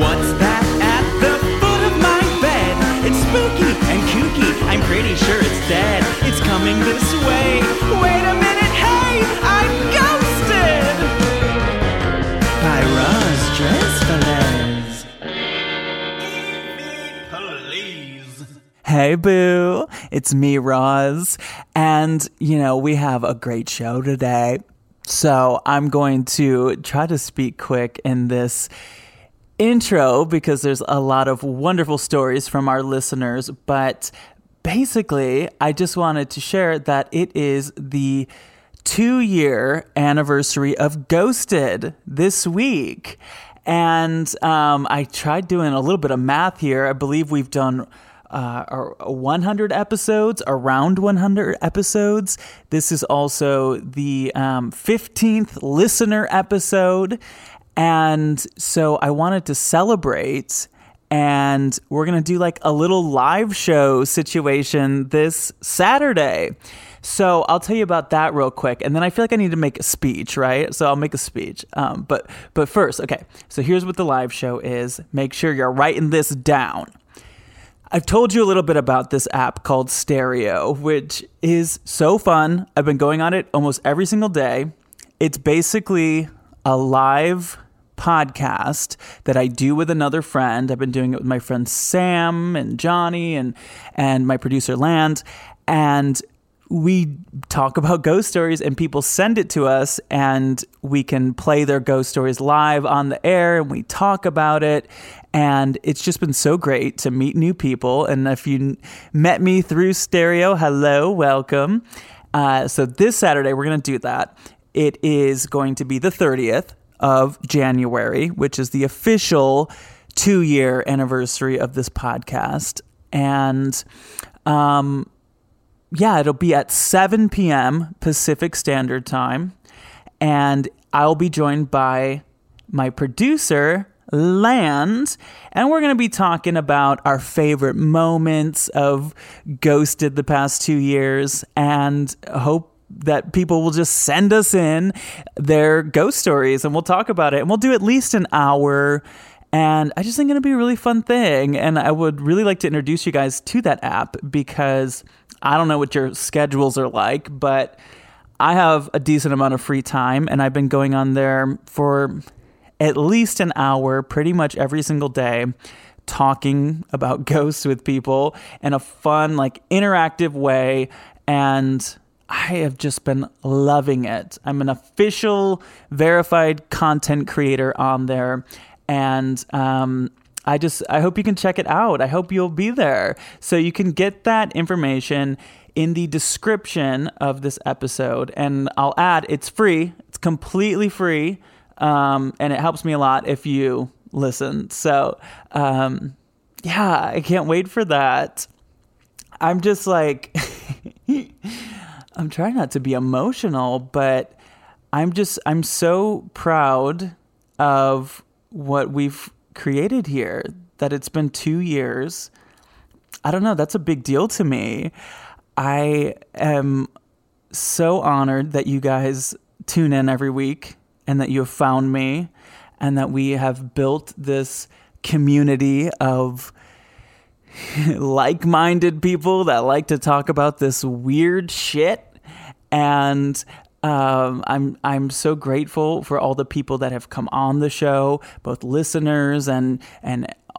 What's that at the foot of my bed? It's spooky and kooky, I'm pretty sure it's dead. It's coming this way, wait a minute, hey, I'm ghosted! By Roz Drez Files. Please. Hey boo, it's me Roz, and you know, we have a great show today. So I'm going to try to speak quick in this intro because there's a lot of wonderful stories from our listeners, but basically I just wanted to share that it is the 2-year anniversary of Ghosted this week, and I tried doing a little bit of math here. I believe we've done 100 episodes. This is also the 15th listener episode. And so I wanted to celebrate, and we're going to do like a little live show situation this Saturday. So I'll tell you about that real quick. And then I feel like I need to make a speech, right? So I'll make a speech. But first, okay, so here's what the live show is. Make sure you're writing this down. I've told you a little bit about this app called Stereo, which is so fun. I've been going on it almost every single day. It's basically a live podcast that I do with another friend. I've been doing it with my friends Sam and Johnny and my producer Land. And we talk about ghost stories, and people send it to us, and we can play their ghost stories live on the air, and we talk about it. And it's just been so great to meet new people. And if you met me through Stereo, hello, welcome. So this Saturday, we're going to do that. It is going to be the 30th of January, which is the official 2-year anniversary of this podcast. And it'll be at 7 p.m. Pacific Standard Time. And I'll be joined by my producer, Land, and we're going to be talking about our favorite moments of Ghosted the past 2 years, and hope that people will just send us in their ghost stories, and we'll talk about it, and we'll do at least an hour. And I just think it'll be a really fun thing. And I would really like to introduce you guys to that app, because I don't know what your schedules are like, but I have a decent amount of free time, and I've been going on there for at least an hour pretty much every single day, talking about ghosts with people in a fun, like, interactive way. And I have just been loving it. I'm an official verified content creator on there. And I hope you can check it out. I hope you'll be there. So you can get that information in the description of this episode. And I'll add, it's free. It's completely free. And it helps me a lot if you listen. So, yeah, I can't wait for that. I'm just like, I'm trying not to be emotional, but I'm so proud of what we've created here, that it's been 2 years. I don't know. That's a big deal to me. I am so honored that you guys tune in every week and that you have found me and that we have built this community of like-minded people that like to talk about this weird shit. And I'm so grateful for all the people that have come on the show, both listeners and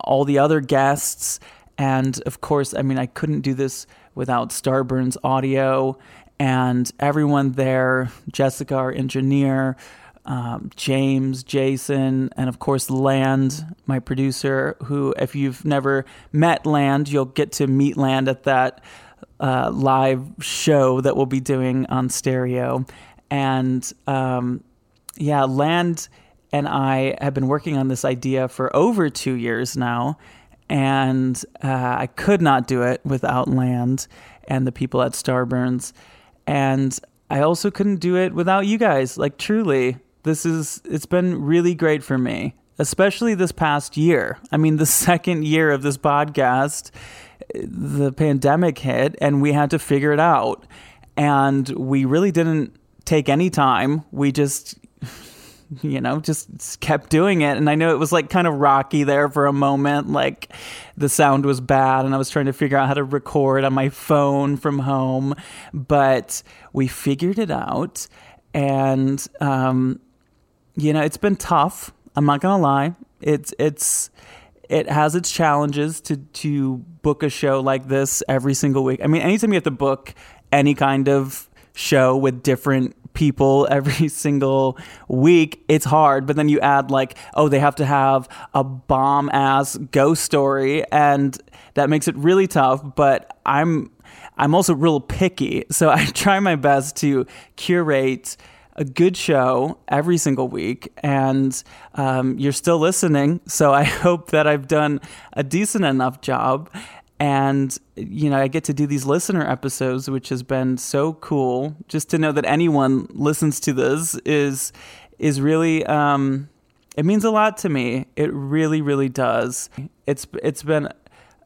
all the other guests. And of course, I mean, I couldn't do this without Starburns Audio and everyone there, Jessica, our engineer, James, Jason, and of course, Land, my producer, who, if you've never met Land, you'll get to meet Land at that live show that we'll be doing on Stereo. And yeah, Land and I have been working on this idea for over 2 years now. And I could not do it without Land and the people at Starburns. And I also couldn't do it without you guys. Like, truly, it's been really great for me, especially this past year. I mean, the second year of this podcast, the pandemic hit and we had to figure it out. And we really didn't take any time. We just, you know, just kept doing it. And I know it was like kind of rocky there for a moment, like the sound was bad and I was trying to figure out how to record on my phone from home, but we figured it out. And, you know, it's been tough. I'm not going to lie. It has its challenges to book a show like this every single week. I mean, anytime you have to book any kind of show with different people every single week, it's hard. But then you add like, oh, they have to have a bomb ass ghost story, and that makes it really tough. But I'm also real picky, so I try my best to curate a good show every single week. And you're still listening, so I hope that I've done a decent enough job. And, you know, I get to do these listener episodes, which has been so cool. Just to know that anyone listens to this is really, it means a lot to me. It really, really does. It's been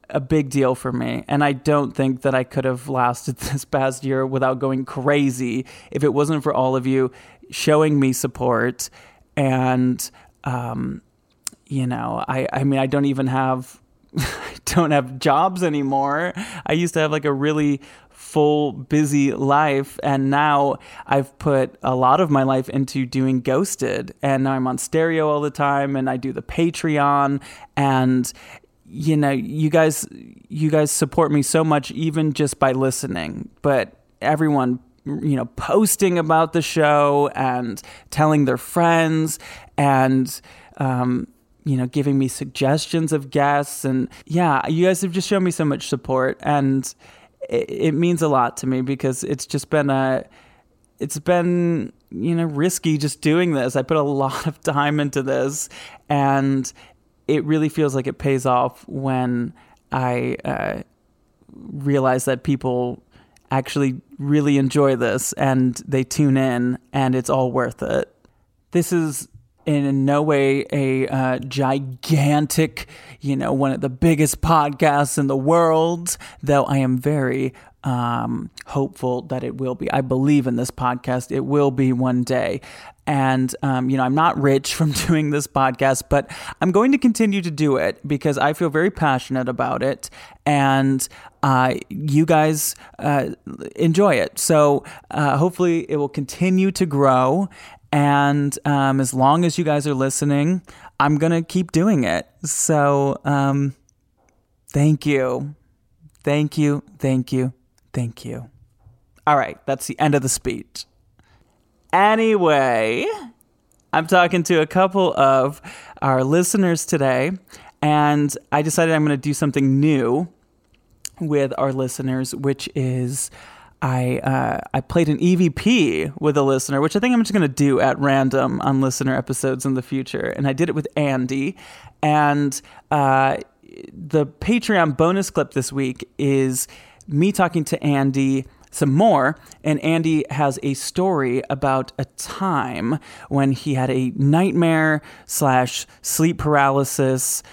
a big deal for me. And I don't think that I could have lasted this past year without going crazy if it wasn't for all of you showing me support. And, you know, I mean, I don't even have... I don't have jobs anymore. I used to have like a really full, busy life. And now I've put a lot of my life into doing Ghosted. And now I'm on Stereo all the time. And I do the Patreon. And, you know, you guys support me so much, even just by listening. But everyone, you know, posting about the show and telling their friends and, you know, giving me suggestions of guests. And yeah, you guys have just shown me so much support, and it means a lot to me, because it's just been you know, risky just doing this. I put a lot of time into this, and it really feels like it pays off when I realize that people actually really enjoy this and they tune in, and it's all worth it. This is in no way a gigantic, you know, one of the biggest podcasts in the world, though I am very hopeful that it will be. I believe in this podcast. It will be one day. And, you know, I'm not rich from doing this podcast, but I'm going to continue to do it because I feel very passionate about it. And you guys enjoy it. So hopefully it will continue to grow. And as long as you guys are listening, I'm going to keep doing it. So thank you. Thank you. Thank you. Thank you. All right. That's the end of the speech. Anyway, I'm talking to a couple of our listeners today, and I decided I'm going to do something new with our listeners, which is I played an EVP with a listener, which I think I'm just going to do at random on listener episodes in the future. And I did it with Andy. And the Patreon bonus clip this week is me talking to Andy some more. And Andy has a story about a time when he had a nightmare / sleep paralysis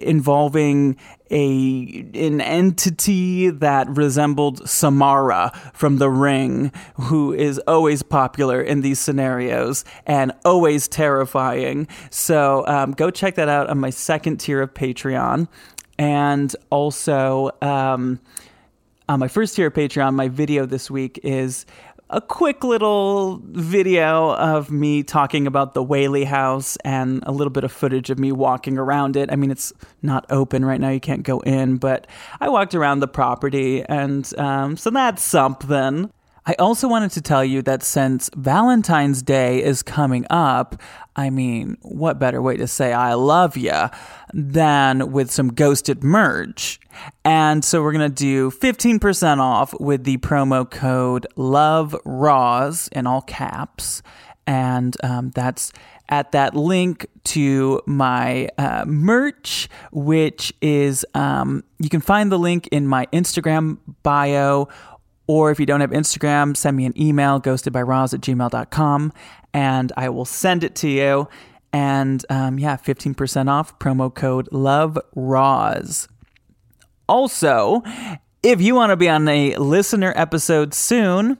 involving an entity that resembled Samara from The Ring, who is always popular in these scenarios and always terrifying. So go check that out on my second tier of Patreon. And also on my first tier of Patreon, my video this week is a quick little video of me talking about the Whaley House and a little bit of footage of me walking around it. I mean, it's not open right now. You can't go in, but I walked around the property, and so that's something. I also wanted to tell you that since Valentine's Day is coming up, I mean, what better way to say I love you than with some Ghosted merch? And so we're going to do 15% off with the promo code LOVEROZ in all caps. And that's at that link to my merch, which is, you can find the link in my Instagram bio. Or if you don't have Instagram, send me an email, ghostedbyroz@gmail.com, and I will send it to you. And 15% off, promo code LOVEROZ. Also, if you want to be on a listener episode soon,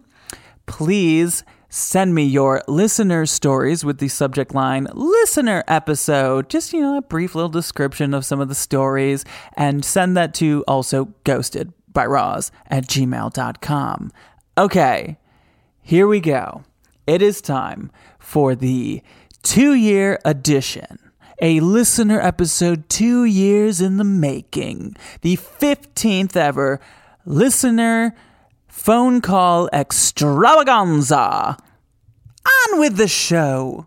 please send me your listener stories with the subject line, listener episode. Just, a brief little description of some of the stories, and send that to also GhostedByRoz@gmail.com. Okay, here we go. It is time for the 2-year edition, a listener episode 2 years in the making, the 15th ever listener phone call extravaganza. On with the show.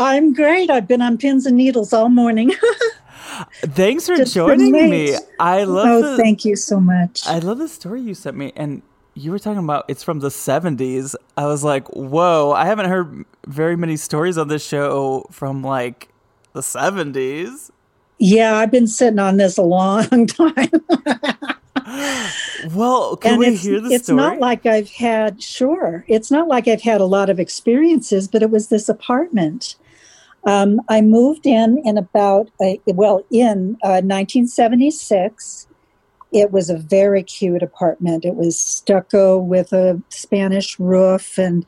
I'm great. I've been on pins and needles all morning. Thanks for joining me. I love thank you so much. I love the story you sent me, and you were talking about it's from the 70s. I was like, whoa, I haven't heard very many stories on this show from like the 70s. Yeah, I've been sitting on this a long time. Well, can we hear the story? It's not like I've had a lot of experiences, but it was this apartment. I moved in 1976. It was a very cute apartment. It was stucco with a Spanish roof, and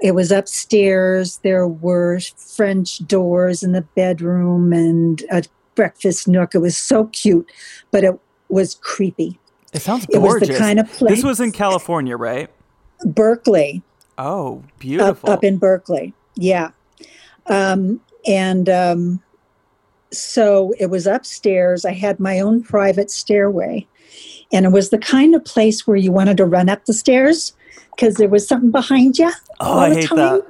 it was upstairs. There were French doors in the bedroom and a breakfast nook. It was so cute, but it was creepy. It sounds gorgeous. It was the kind of place. This was in California, right? Berkeley. Oh, beautiful. Up in Berkeley. Yeah. So it was upstairs. I had my own private stairway. And it was the kind of place where you wanted to run up the stairs because there was something behind you. Oh, I hate that.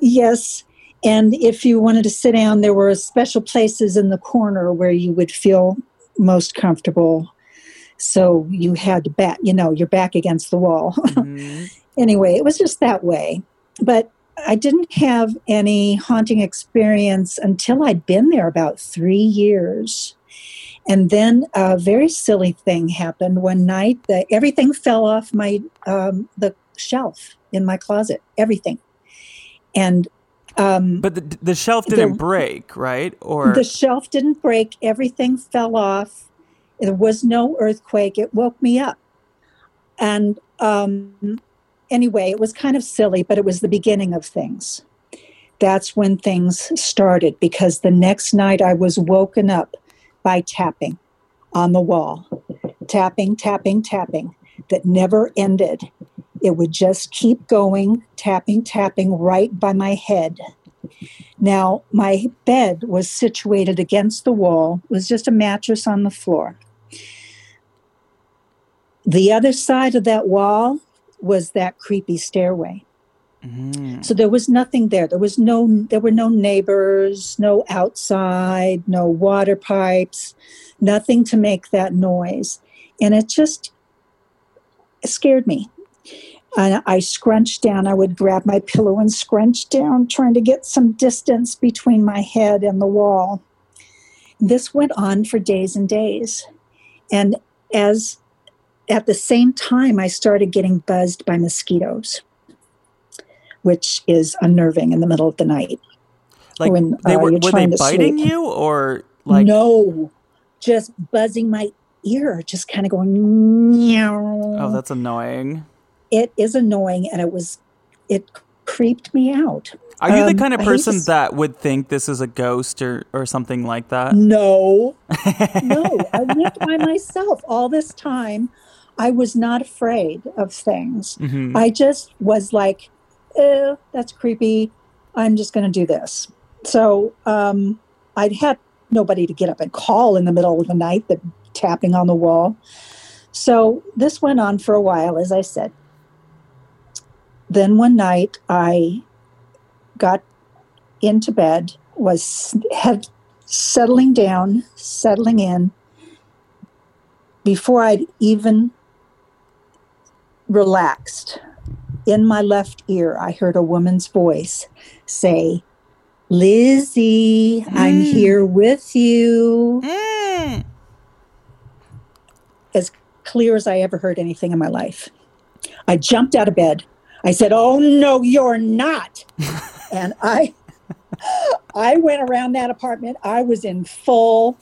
Yes. And if you wanted to sit down, there were special places in the corner where you would feel most comfortable. So you had to bat, your back against the wall. Mm-hmm. Anyway, it was just that way. But I didn't have any haunting experience until I'd been there about 3 years. And then a very silly thing happened one night. That everything fell off my the shelf in my closet. Everything. And but the shelf didn't break, right? Or the shelf didn't break. Everything fell off. There was no earthquake. It woke me up. And anyway, it was kind of silly, but it was the beginning of things. That's when things started, because the next night I was woken up by tapping on the wall. Tapping, that never ended. It would just keep going, tapping, right by my head. Now, my bed was situated against the wall. It was just a mattress on the floor. The other side of that wall was that creepy stairway. Mm. So there was nothing there. There were no neighbors, no outside, no water pipes, nothing to make that noise. And it just scared me. And I scrunched down. I would grab my pillow and scrunch down, trying to get some distance between my head and the wall. This went on for days and days. And at the same time, I started getting buzzed by mosquitoes, which is unnerving in the middle of the night. Like, when, were they biting you, or like? No, just buzzing my ear, just kind of going, meow. Oh, that's annoying. It is annoying, and it creeped me out. Are you the kind of person that would think this is a ghost or something like that? No. I lived by myself all this time. I was not afraid of things. Mm-hmm. I just was like, that's creepy. I'm just going to do this. So I'd had nobody to get up and call in the middle of the night, the tapping on the wall. So this went on for a while, as I said. Then one night I got into bed, had settling in before I'd even relaxed. In my left ear, I heard a woman's voice say, "Lizzie, I'm here with you." Mm. As clear as I ever heard anything in my life. I jumped out of bed. I said, "Oh, no, you're not." And I went around that apartment. I was in full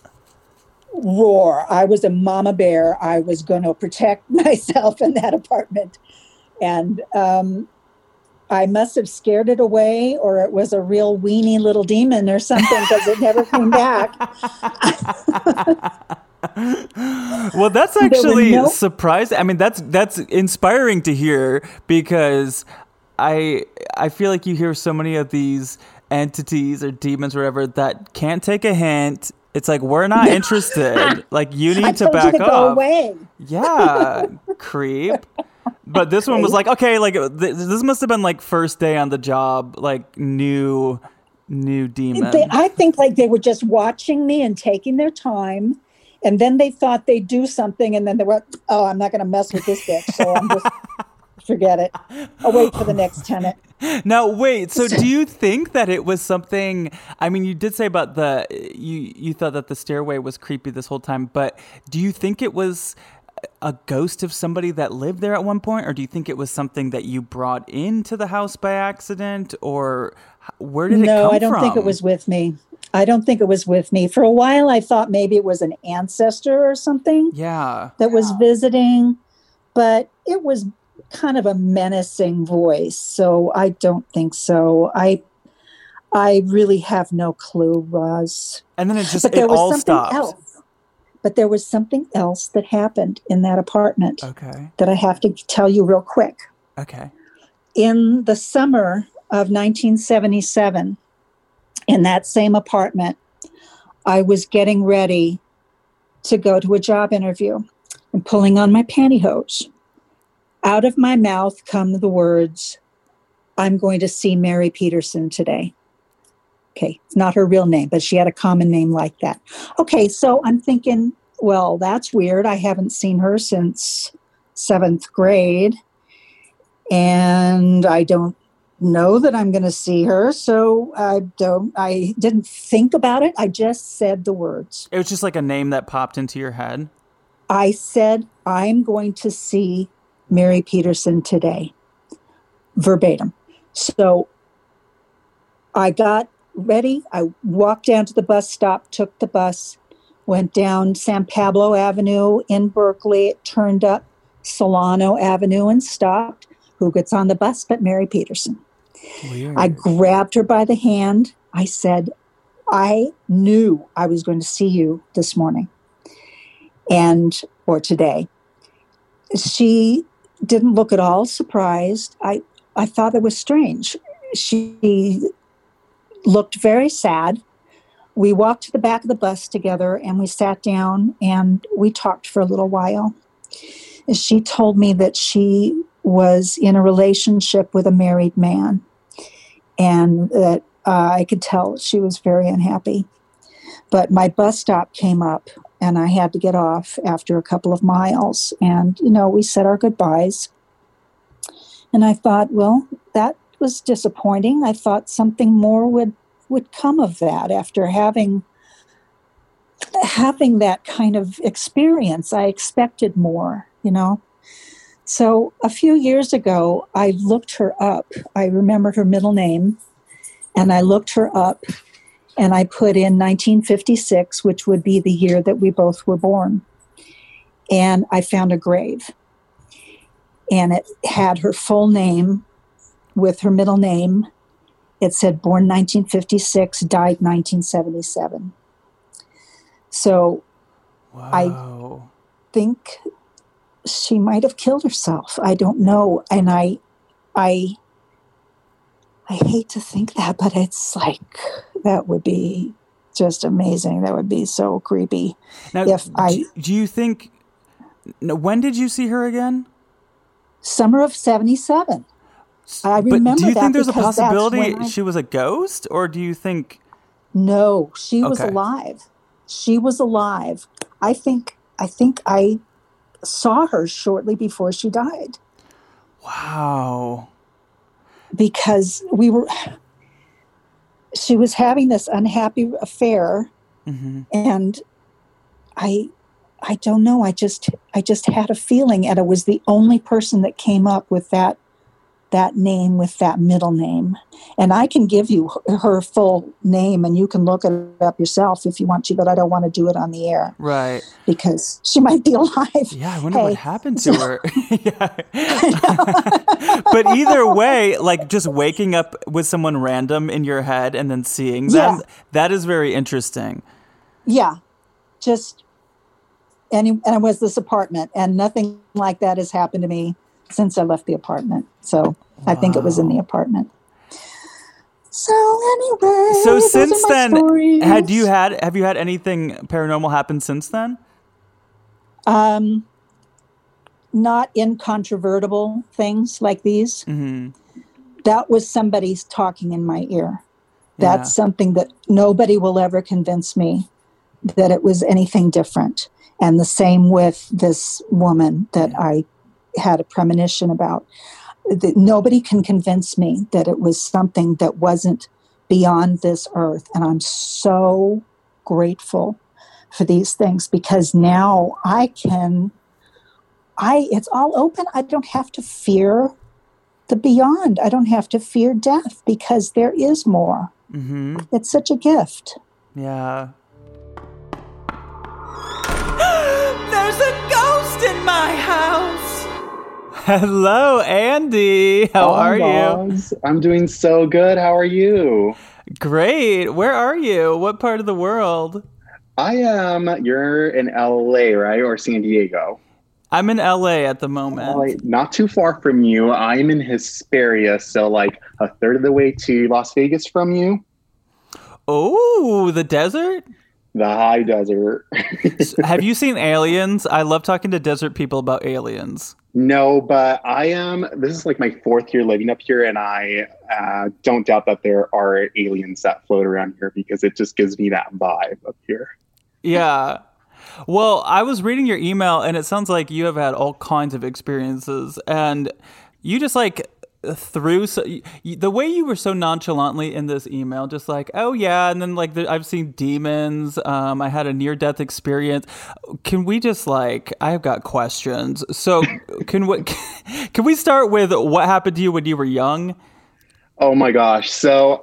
roar. I was a mama bear. I was going to protect myself in that apartment. And I must have scared it away, or it was a real weenie little demon or something, because it never came back. Well, that's actually surprising. I mean, that's inspiring to hear, because I feel like you hear so many of these entities or demons or whatever that can't take a hint. It's like, we're not interested. Like, you need to back off. Go away. Yeah, creep. But this one was like, okay, like this must have been like first day on the job, like new demon. I think like they were just watching me and taking their time, and then they thought they'd do something, and then they were, oh, I'm not going to mess with this bitch, so I'm just forget it. I'll wait for the next tenant. Now, wait, so do you think that it was something, I mean, you did say about you thought that the stairway was creepy this whole time, but do you think it was a ghost of somebody that lived there at one point, or do you think it was something that you brought into the house by accident, or where did it come from? No, I don't think it was with me. For a while, I thought maybe it was an ancestor or something that was visiting, but it was kind of a menacing voice, so I don't think so. I really have no clue, Roz. And then it all stopped. But there was something else that happened in that apartment that I have to tell you real quick. Okay. In the summer of 1977, in that same apartment, I was getting ready to go to a job interview and pulling on my pantyhose. Out of my mouth come the words, "I'm going to see Mary Peterson today." Okay, it's not her real name, but she had a common name like that. Okay, so I'm thinking, well, that's weird. I haven't seen her since 7th grade, and I don't know that I'm going to see her, so I didn't think about it. I just said the words. It was just like a name that popped into your head? I said, "I'm going to see Mary Peterson today," verbatim. So I got ready. I walked down to the bus stop, took the bus, went down San Pablo Avenue in Berkeley. It turned up Solano Avenue and stopped. Who gets on the bus but Mary Peterson? Weird. I grabbed her by the hand. I said, "I knew I was going to see you this morning or today." She didn't look at all surprised. I thought it was strange. She looked very sad. We walked to the back of the bus together, and we sat down, and we talked for a little while. She told me that she was in a relationship with a married man, and that I could tell she was very unhappy. But my bus stop came up, and I had to get off after a couple of miles. And, you know, we said our goodbyes. And I thought, well, that was disappointing. I thought something more would come of that after having that kind of experience. I expected more, you know. So a few years ago, I looked her up. I remembered her middle name, and I looked her up, and I put in 1956, which would be the year that we both were born. And I found a grave, and it had her full name with her middle name. It said born 1956, died 1977. So wow. I think she might have killed herself. I don't know. And I hate to think that, but it's like, that would be just amazing. That would be so creepy. Now, do you think, when did you see her again? Summer of 77. I remember that. Do you think there's a possibility she was a ghost, or do you think? No, she was alive. She was alive. I think I saw her shortly before she died. Wow. Because she was having this unhappy affair, mm-hmm. and I don't know. I just had a feeling, and it was the only person that came up with that name, with that middle name. And I can give you her full name, and you can look it up yourself if you want to, but I don't want to do it on the air. Right. Because she might be alive. Yeah, I wonder what happened to her. But either way, like just waking up with someone random in your head and then seeing them, that is very interesting. Yeah. And it was this apartment, and nothing like that has happened to me since I left the apartment. So I think it was in the apartment. So anyway, so since then, stories. Have you had anything paranormal happen since then? Not incontrovertible things like these. Mm-hmm. That was somebody's talking in my ear. That's something that nobody will ever convince me that it was anything different. And the same with this woman that I had a premonition about. Nobody can convince me that it was something that wasn't beyond this earth. And I'm so grateful for these things, because now it's all open. I don't have to fear the beyond. I don't have to fear death, because there is more. Mm-hmm. It's such a gift. Yeah. There's a ghost in my house. Hello, Andy. How are you? I'm doing so good. How are you? Great. Where are you? What part of the world? I am. You're in LA, right? Or San Diego? I'm in LA at the moment. LA, not too far from you. I'm in Hesperia, so like a third of the way to Las Vegas from you. Oh, the desert? The high desert. Have you seen Aliens? I love talking to desert people about Aliens. No, but I am. This is like my fourth year living up here, and I don't doubt that there are aliens that float around here because it just gives me that vibe up here. Yeah. Well, I was reading your email, and it sounds like you have had all kinds of experiences, and you just like through the way you were so nonchalantly in this email, just like, oh yeah, and then like I've seen demons, I had a near-death experience. Can we just like, I've got questions, so can we start with what happened to you when you were young? Oh my gosh, so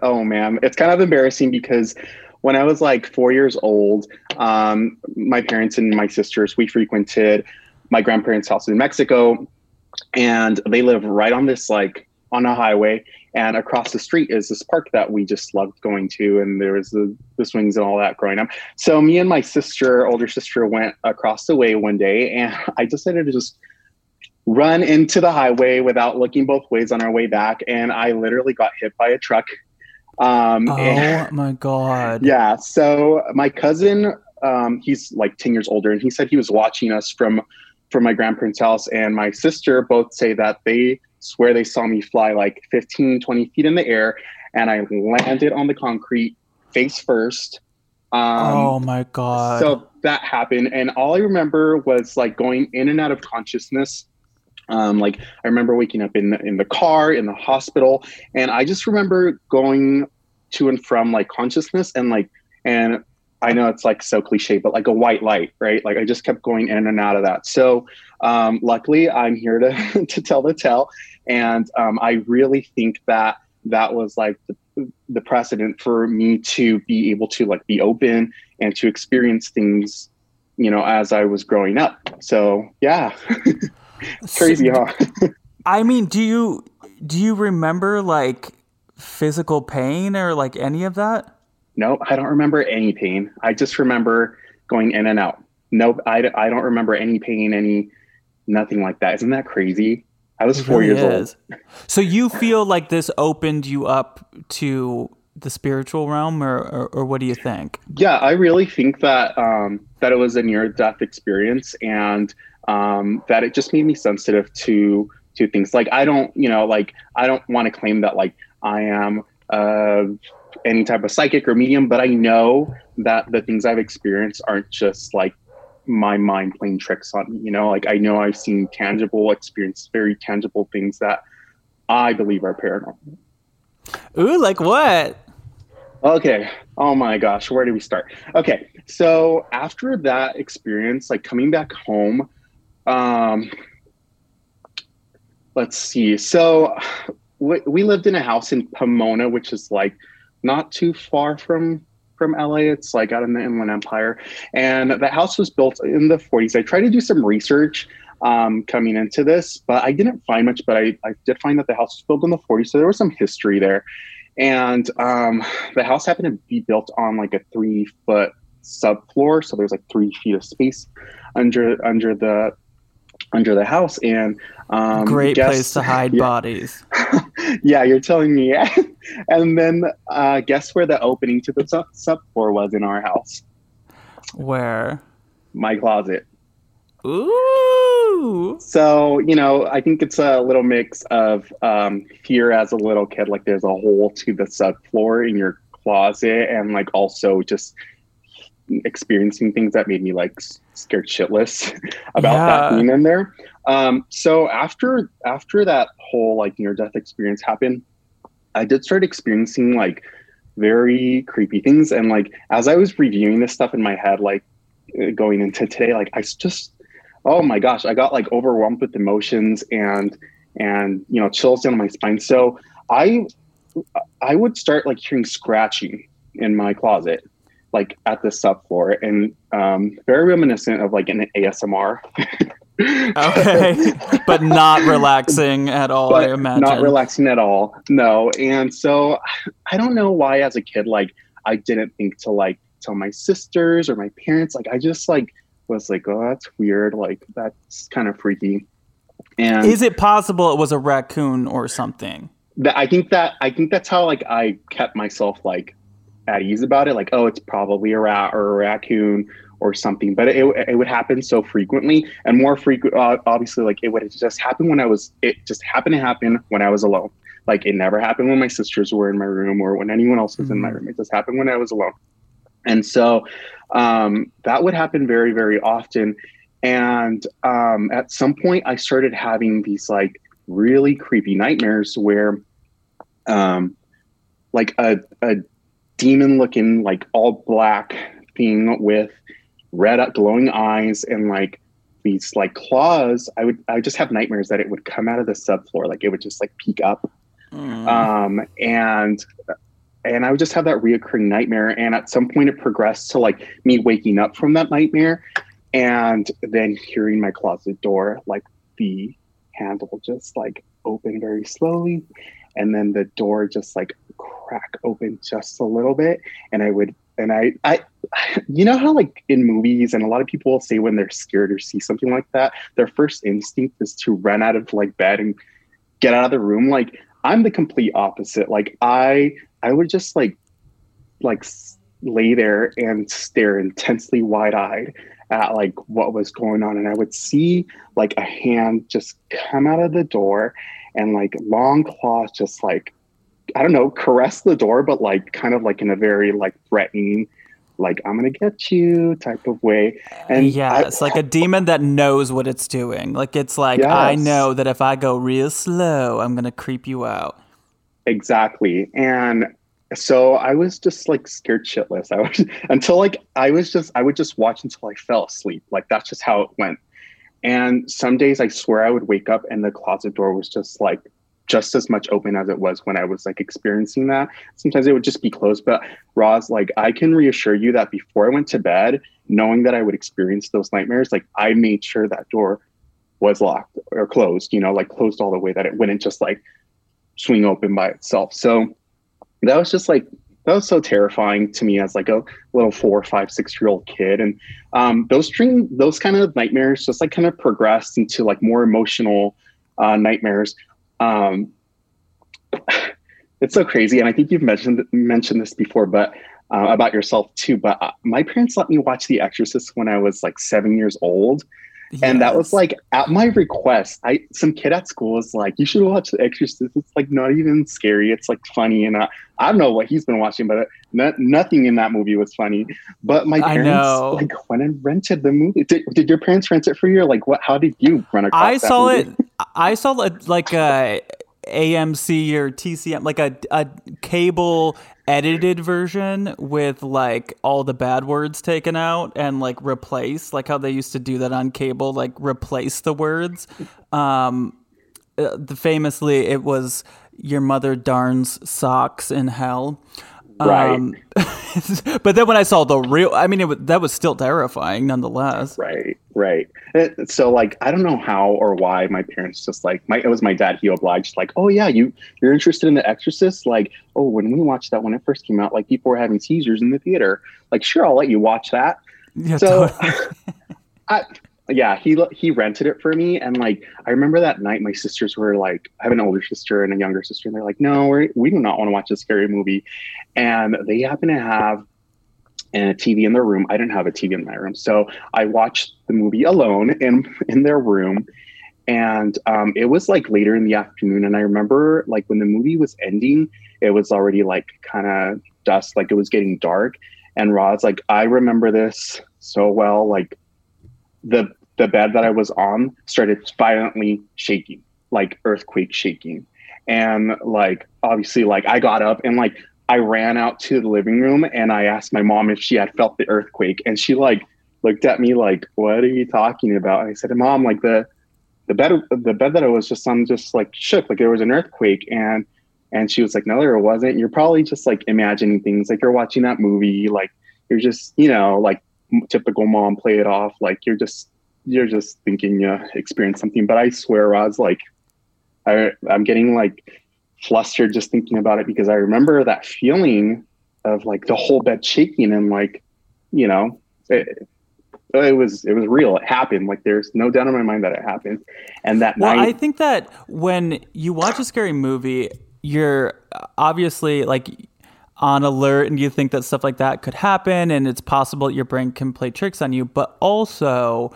oh man, it's kind of embarrassing because when I was like 4 years old, my parents and my sisters, we frequented my grandparents' house in Mexico. And they live right on this, like, on a highway. And across the street is this park that we just loved going to. And there was the swings and all that growing up. So me and my sister, older sister, went across the way one day. And I decided to just run into the highway without looking both ways on our way back. And I literally got hit by a truck. Oh, my God. Yeah. So my cousin, he's like 10 years older. And he said he was watching us from my grandparents' house, and my sister both say that they swear they saw me fly like 15, 20 feet in the air, and I landed on the concrete face first. Oh my God. So that happened. And all I remember was like going in and out of consciousness. Like I remember waking up in the car, in the hospital, and I just remember going to and from like consciousness and I know it's like so cliche, but like a white light, right? Like I just kept going in and out of that. So luckily I'm here to tell the tale. And I really think that was like the precedent for me to be able to like be open and to experience things, you know, as I was growing up. So yeah, crazy, huh? I mean, do you remember like physical pain or like any of that? No, I don't remember any pain. I just remember going in and out. Nope, I don't remember any pain, nothing like that. Isn't that crazy? I was four really years old. So you feel like this opened you up to the spiritual realm, or what do you think? Yeah, I really think that it was a near-death experience, and that it just made me sensitive to things. Like I don't want to claim that like I am any type of psychic or medium, but I know that the things I've experienced aren't just like my mind playing tricks on me, you know, like I know I've seen tangible experience, very tangible things that I believe are paranormal. Ooh, like what? Okay. Oh my gosh. Where do we start? Okay. So after that experience, like coming back home, let's see. So we lived in a house in Pomona, which is like not too far from LA. It's like out in the Inland Empire. And the house was built in the 40s. I tried to do some research coming into this, but I didn't find much, but I did find that the house was built in the 40s. So there was some history there. And the house happened to be built on like a 3-foot subfloor. So there's like 3 feet of space under the house. And great place to hide bodies. Yeah, you're telling me. And then guess where the opening to the subfloor was in our house? Where? My closet. Ooh. So, you know, I think it's a little mix of fear as a little kid. Like there's a hole to the subfloor in your closet, and like also just experiencing things that made me like scared shitless about that being in there. So after that whole like near-death experience happened, I did start experiencing like very creepy things. And like as I was reviewing this stuff in my head, like going into today, like I just, oh my gosh, I got like overwhelmed with emotions and you know, chills down my spine. So I would start like hearing scratching in my closet, like at the subfloor, and very reminiscent of like an ASMR. Okay, but not relaxing at all, but I imagine. Not relaxing at all, no. And so I don't know why as a kid, like I didn't think to like tell my sisters or my parents. Like I just like was like, oh, that's weird. Like that's kind of freaky. And is it possible it was a raccoon or something? I think that's how like I kept myself like at ease about it. Like, oh, it's probably a rat or a raccoon or something. But it would happen so frequently and more frequent. Obviously, like it would just happen when I was. It just happened to happen when I was alone. Like it never happened when my sisters were in my room or when anyone else was in my room. It just happened when I was alone. And so that would happen very, very often. And at some point I started having these like really creepy nightmares where like a demon looking like all black thing with red glowing eyes and like these like claws. I would just have nightmares that it would come out of the subfloor. Like it would just like peek up. And I would just have that reoccurring nightmare. And at some point it progressed to like me waking up from that nightmare and then hearing my closet door, like the handle just like open very slowly. And then the door just like crack open just a little bit. And I you know how like in movies and a lot of people will say when they're scared or see something like that, their first instinct is to run out of like bed and get out of the room. Like I'm the complete opposite. Like I would just like lay there and stare intensely wide-eyed at like what was going on. And I would see like a hand just come out of the door and like long claws just like, I don't know, caress the door, but like kind of like in a very like threatening, like I'm gonna get you type of way. And yeah, it's like a demon that knows what it's doing. Like it's like, yes. I know that if I go real slow, I'm gonna creep you out. Exactly. And so I was just like scared shitless. I would just watch until I fell asleep. Like that's just how it went. And some days I swear I would wake up and the closet door was just like just as much open as it was when I was like experiencing that. Sometimes it would just be closed, but Roz, like I can reassure you that before I went to bed, knowing that I would experience those nightmares, like I made sure that door was locked or closed, you know, like closed all the way that it wouldn't just like swing open by itself. So that was just like, that was so terrifying to me as like a little 4, 5, 6 year old kid. And those kind of nightmares just like kind of progressed into like more emotional nightmares. It's so crazy. And I think you've mentioned this before, but about yourself too, but my parents let me watch The Exorcist when I was like 7 years old. Yes. And that was like at my request. Some kid at school was like, you should watch The Exorcist. It's like not even scary. It's like funny. And I don't know what he's been watching, but nothing in that movie was funny. But my parents like went and rented the movie. Did your parents rent it for you? Or like what? How did you run across I saw like a AMC or TCM, like a cable edited version with like all the bad words taken out and like replace, like how they used to do that on cable, like replace the words. Famously, it was your mother darns socks in hell. Right. But then when I saw the real, I mean, that was still terrifying nonetheless. Right. So like, I don't know how or why my parents just like, it was my dad, he obliged like, oh yeah, you're interested in The Exorcist? Like, oh, when we watched that when it first came out, like people were having seizures in the theater. Like, sure, I'll let you watch that. Yeah, so totally. He rented it for me. And like, I remember that night my sisters were like, I have an older sister and a younger sister. And they're like, no, we do not want to watch a scary movie. And they happen to have a TV in their room. I didn't have a TV in my room. So I watched the movie alone in their room. And it was like later in the afternoon. And I remember like when the movie was ending, it was already like kind of dusk, like it was getting dark. And Roz, like, I remember this so well, like the bed that I was on started violently shaking, like earthquake shaking. And like, obviously, like I got up and like, I ran out to the living room and I asked my mom if she had felt the earthquake. And she like looked at me like, what are you talking about? And I said, Mom, like the bed that I was just on just like shook, like there was an earthquake. And she was like, no, there wasn't. You're probably just like imagining things, like you're watching that movie. Like you're just, you know, like typical mom, play it off. Like you're just thinking you experienced something. But I swear, Roz, like I'm getting like flustered just thinking about it because I remember that feeling of like the whole bed shaking and like, you know, it was real. It happened. Like there's no doubt in my mind that it happened. And that night, I think that when you watch a scary movie, you're obviously like on alert and you think that stuff like that could happen and it's possible that your brain can play tricks on you. But also,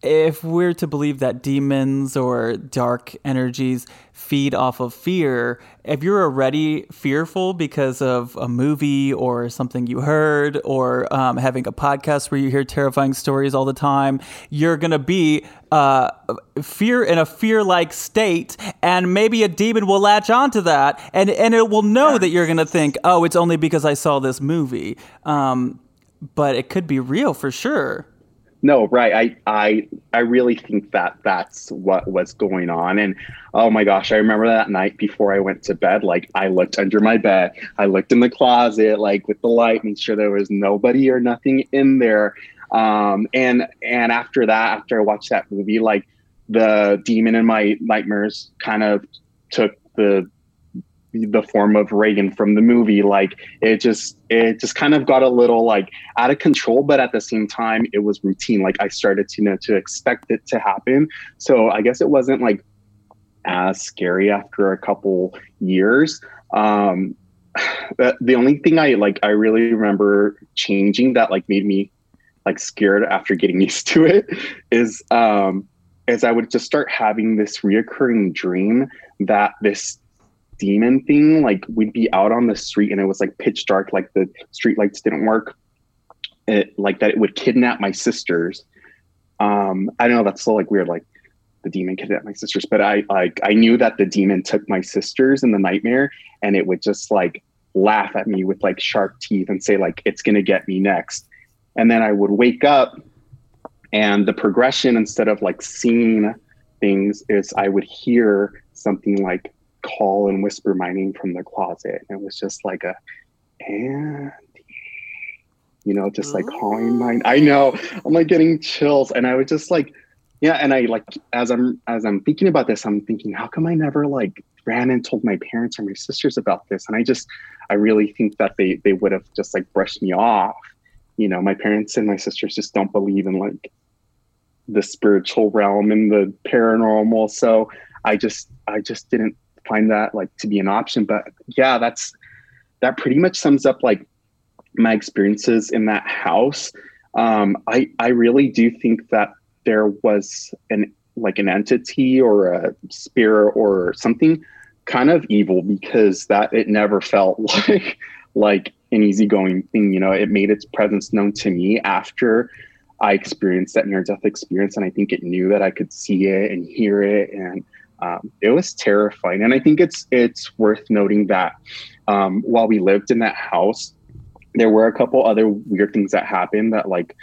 if we're to believe that demons or dark energies feed off of fear, if you're already fearful because of a movie or something you heard or having a podcast where you hear terrifying stories all the time, you're going to be in a fear-like state, and maybe a demon will latch onto that and it will know that you're going to think, oh, it's only because I saw this movie. But it could be real for sure. No, right. I really think that that's what was going on. And oh my gosh, I remember that night before I went to bed, like I looked under my bed, I looked in the closet, like with the light, made sure there was nobody or nothing in there. And after that, after I watched that movie, like the demon in my nightmares kind of took the form of Reagan from the movie. Like it just kind of got a little like out of control, but at the same time it was routine. Like I started to, you know, to expect it to happen. So I guess it wasn't like as scary after a couple years. The only thing I really remember changing that like made me like scared after getting used to it is I would just start having this reoccurring dream that this demon thing, like we'd be out on the street and it was like pitch dark, like the street lights didn't work, it would kidnap my sisters. I know that's so like weird, like the demon kidnapped my sisters, but I knew that the demon took my sisters in the nightmare, and it would just like laugh at me with like sharp teeth and say like, it's gonna get me next. And then I would wake up, and the progression, instead of like seeing things, is I would hear something like call and whisper my name from the closet, and it was just like a Andy, you know, just like calling mine. I know, I'm like getting chills, and I was just like, yeah. And I like as I'm thinking about this, I'm thinking, how come I never like ran and told my parents or my sisters about this? And I really think that they would have just like brushed me off. You know, my parents and my sisters just don't believe in like the spiritual realm and the paranormal, so I just didn't find that like to be an option. But yeah, that pretty much sums up like my experiences in that house. I really do think that there was an entity or a spirit or something kind of evil, because that it never felt like an easygoing thing. You know, it made its presence known to me after I experienced that near-death experience, and I think it knew that I could see it and hear it, and it was terrifying. And I think it's worth noting that while we lived in that house, there were a couple other weird things that happened that, like,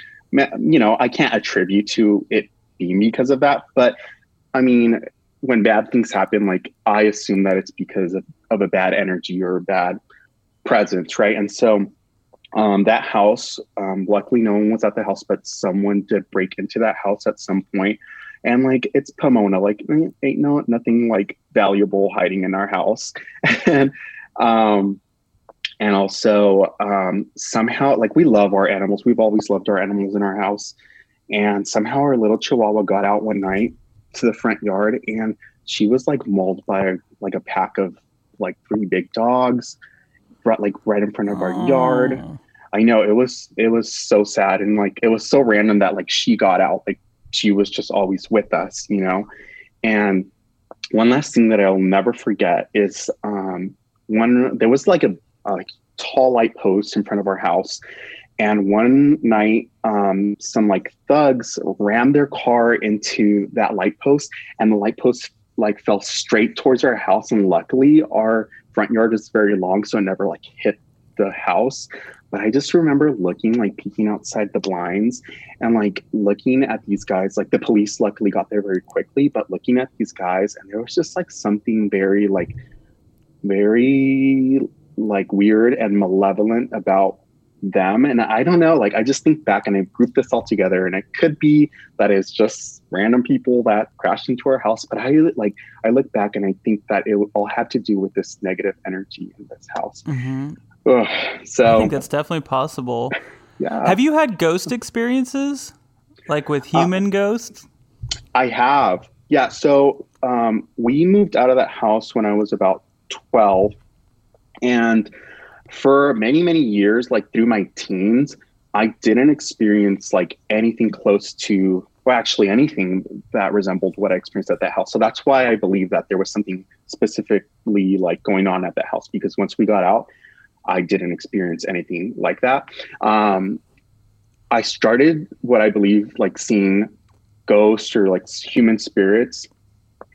you know, I can't attribute to it being because of that. But I mean, when bad things happen, like, I assume that it's because of a bad energy or a bad presence, right? And so that house, luckily no one was at the house, but someone did break into that house at some point. And like, it's Pomona, like ain't nothing like valuable hiding in our house. And also somehow, like, we love our animals. We've always loved our animals in our house. And somehow our little Chihuahua got out one night to the front yard, and she was like mauled by like a pack of like three big dogs, like right in front of our yard. I know, it was so sad. And like, it was so random that like she got out, like, she was just always with us, you know. And one last thing that I'll never forget is there was like a tall light post in front of our house, and one night some like thugs rammed their car into that light post, and the light post like fell straight towards our house. And luckily our front yard is very long, so it never like hit the house. But I just remember peeking outside the blinds and like looking at these guys. Like, the police luckily got there very quickly, but looking at these guys, and there was just like something very weird and malevolent about them. And I don't know, like, I just think back and I grouped this all together, and it could be that it's just random people that crashed into our house, but I look back and I think that it all had to do with this negative energy in this house. Mm-hmm. Ugh, so I think that's definitely possible. Yeah. Have you had ghost experiences, like with human ghosts? I have. Yeah. So we moved out of that house when I was about 12, and for many, many years, like through my teens, I didn't experience like anything close to, well, actually anything that resembled what I experienced at that house. So that's why I believe that there was something specifically like going on at that house, because once we got out, I didn't experience anything like that. I started what I believe like seeing ghosts or like human spirits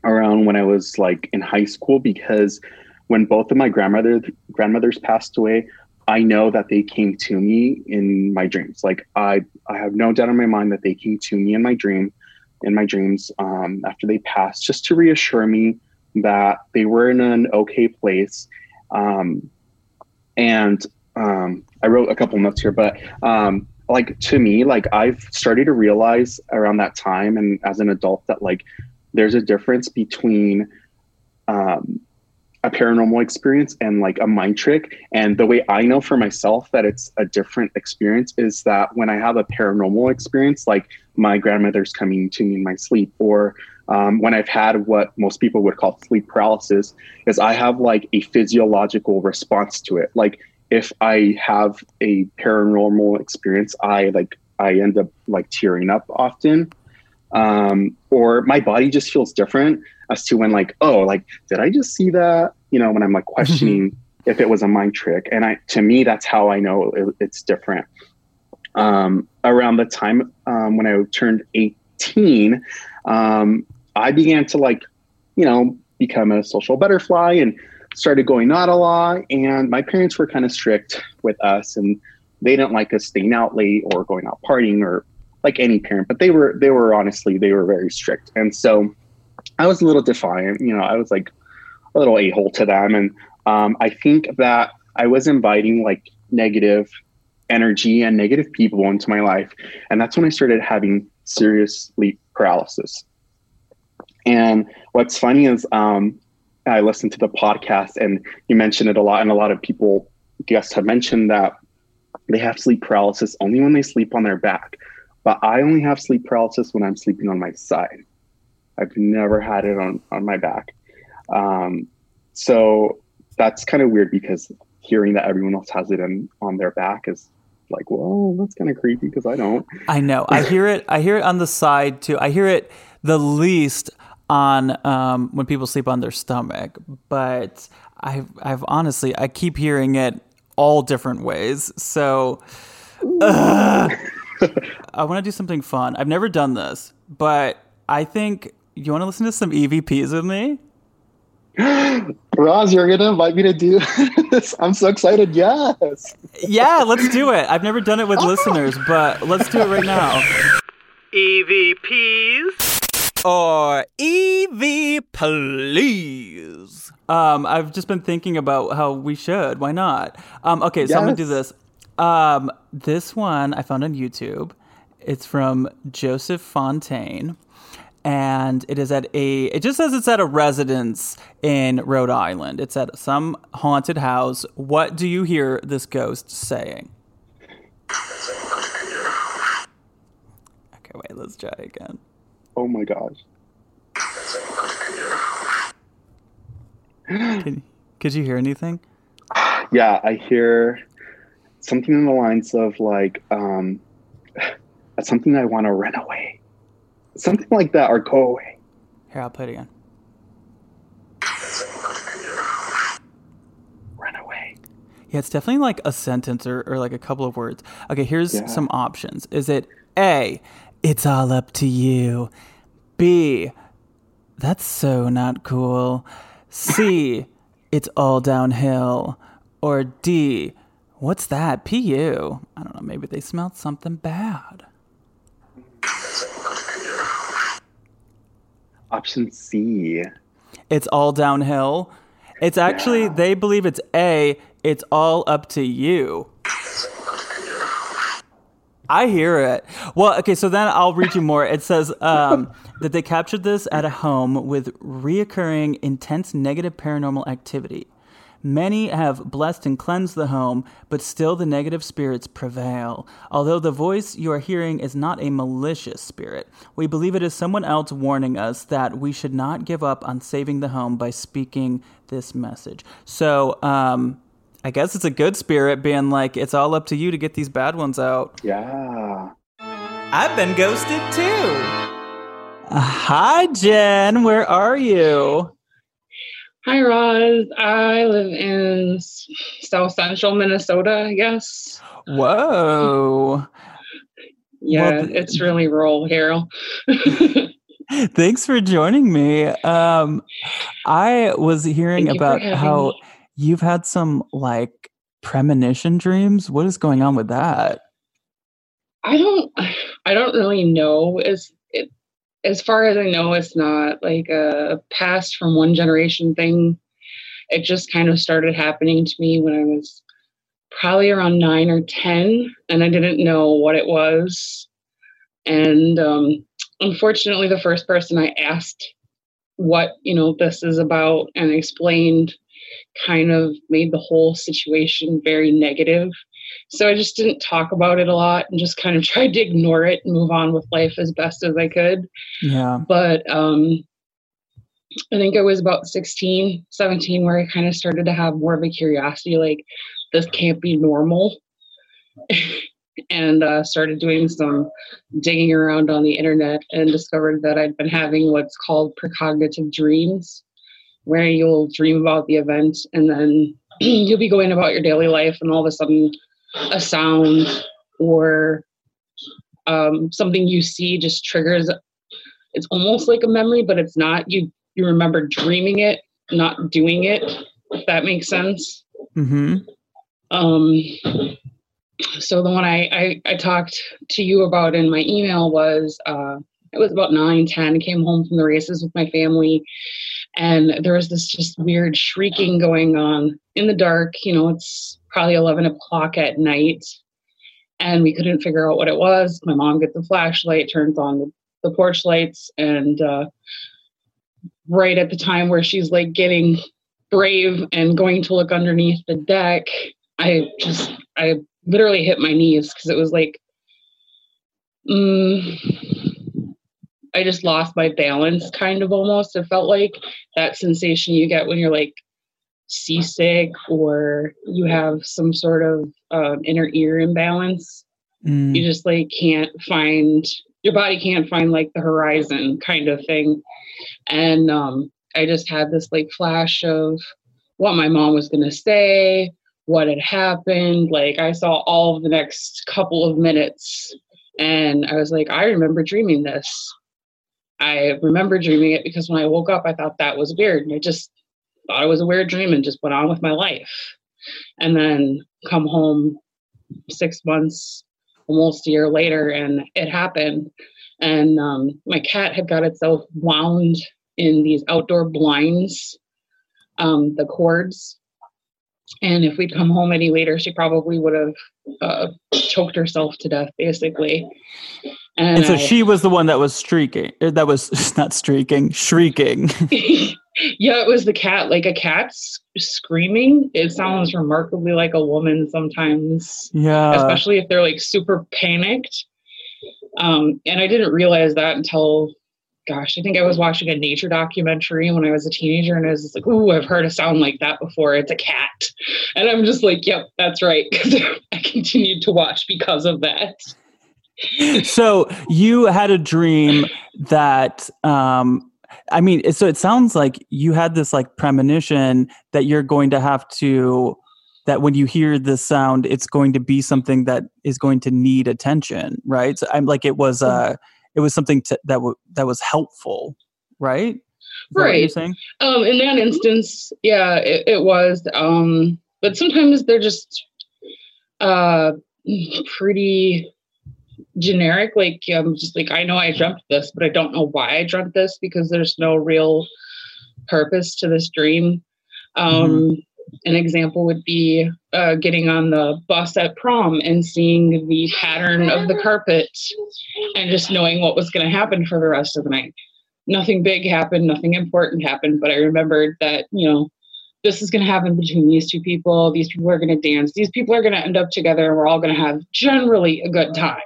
around when I was like in high school, because when both of my grandmothers passed away, I know that they came to me in my dreams. Like I have no doubt in my mind that they came to me in my dreams after they passed, just to reassure me that they were in an okay place. And I wrote a couple notes here, but like to me, like I've started to realize around that time and as an adult that like there's a difference between a paranormal experience and like a mind trick. And the way I know for myself that it's a different experience is that when I have a paranormal experience, like my grandmother's coming to me in my sleep, or when I've had what most people would call sleep paralysis, is I have like a physiological response to it. Like if I have a paranormal experience, I end up like tearing up often. Or my body just feels different as to when like, oh, like, did I just see that? You know, when I'm like questioning if it was a mind trick. And to me, that's how I know it's different. Around the time, when I turned 18, I began to like, you know, become a social butterfly and started going out a lot. And my parents were kind of strict with us, and they didn't like us staying out late or going out partying or like any parent, but they were very strict. And so I was a little defiant, you know, I was like a little a-hole to them. And I think that I was inviting like negative energy and negative people into my life. And that's when I started having serious sleep paralysis. And what's funny is I listened to the podcast and you mentioned it a lot. And a lot of people, guests, have mentioned that they have sleep paralysis only when they sleep on their back. But I only have sleep paralysis when I'm sleeping on my side. I've never had it on my back. So that's kind of weird, because hearing that everyone else has it on their back is like, whoa, that's kind of creepy, because I don't. I know. I hear it on the side too. I hear it the least on when people sleep on their stomach. But I've honestly, I keep hearing it all different ways. So... I want to do something fun. I've never done this, but I think you want to listen to some EVPs with me? Roz, you're going to invite me to do this. I'm so excited. Yes. Yeah, let's do it. I've never done it with listeners, but let's do it right now. EVPs or EV please. I've just been thinking about how we should. Why not? Okay, so yes. I'm going to do this. This one I found on YouTube. It's from Joseph Fontaine, and it is it just says it's at a residence in Rhode Island. It's at some haunted house. What do you hear this ghost saying? Okay, wait, let's try again. Oh my gosh. Could you hear anything? Yeah, I hear... something in the lines of like, something I want to run away. Something like that, or go away. Here, I'll play it again. Run away. Yeah, it's definitely like a sentence or like a couple of words. Okay, here's some options. Is it A, it's all up to you. B, that's so not cool. C, it's all downhill. Or D, what's that? P.U. I don't know. Maybe they smelled something bad. Option C. It's all downhill. It's actually, they believe it's A, it's all up to you. I hear it. Well, okay, so then I'll read you more. It says that they captured this at a home with reoccurring intense negative paranormal activity. Many have blessed and cleansed the home, but still the negative spirits prevail. Although the voice you are hearing is not a malicious spirit, we believe it is someone else warning us that we should not give up on saving the home by speaking this message. So, I guess it's a good spirit being like, it's all up to you to get these bad ones out. Yeah. I've been ghosted too. Hi, Jen. Where are you? Hi, Roz. I live in South Central Minnesota, I guess. Whoa. Yeah, well, it's really rural here. Thanks for joining me. I was hearing about how you've had some like premonition dreams. What is going on with that? I don't really know. As far as I know, it's not like a past from one generation thing. It just kind of started happening to me when I was probably around 9 or 10, and I didn't know what it was. And unfortunately, the first person I asked what, this is about and explained kind of made the whole situation very negative. So I just didn't talk about it a lot and just kind of tried to ignore it and move on with life as best as I could. Yeah. But I think I was about 16, 17, where I kind of started to have more of a curiosity, like, this can't be normal. And started doing some digging around on the internet and discovered that I'd been having what's called precognitive dreams, where you'll dream about the event and then you'll be going about your daily life and all of a sudden a sound or something you see just triggers. It's almost like a memory, but it's not. You remember dreaming it, not doing it, if that makes sense. Mm-hmm. So the one I talked to you about in my email was, it was about 9, 10, came home from the races with my family. And there was this just weird shrieking going on in the dark. It's probably 11 o'clock at night. And we couldn't figure out what it was. My mom gets the flashlight, turns on the porch lights. And right at the time where she's like getting brave and going to look underneath the deck, I literally hit my knees because it was like, I just lost my balance, kind of almost. It felt like that sensation you get when you're like seasick or you have some sort of inner ear imbalance. Mm. You just like your body can't find like the horizon kind of thing. And I just had this like flash of what my mom was going to say, what had happened. Like I saw all of the next couple of minutes and I was like, I remember dreaming this. I remember dreaming it because when I woke up, I thought that was weird. And I just thought it was a weird dream and just went on with my life. And then come home 6 months, almost a year later, and it happened. And my cat had got itself wound in these outdoor blinds, the cords. And if we'd come home any later, she probably would have choked herself to death, basically. And so she was the one that was shrieking. Yeah, it was the cat. Like a cat screaming. It sounds remarkably like a woman sometimes. Yeah. Especially if they're like super panicked. And I didn't realize that until, gosh, I think I was watching a nature documentary when I was a teenager, and I was just like, ooh, I've heard a sound like that before. It's a cat. And I'm just like, yep, that's right. Because I continued to watch because of that. So you had a dream that, so it sounds like you had this like premonition that you're going to have to, that when you hear this sound, it's going to be something that is going to need attention, right? So I'm like, it was something that was helpful, right? Right. You're saying? In that instance, yeah, it was. But sometimes they're just pretty generic, like I'm just like, I know I dreamt this, but I don't know why I dreamt this because there's no real purpose to this dream. Mm-hmm. An example would be getting on the bus at prom and seeing the pattern of the carpet and just knowing what was going to happen for the rest of the night. Nothing big happened, nothing important happened, but I remembered that this is going to happen between these two people. These people are going to dance. These people are going to end up together, and we're all going to have generally a good time,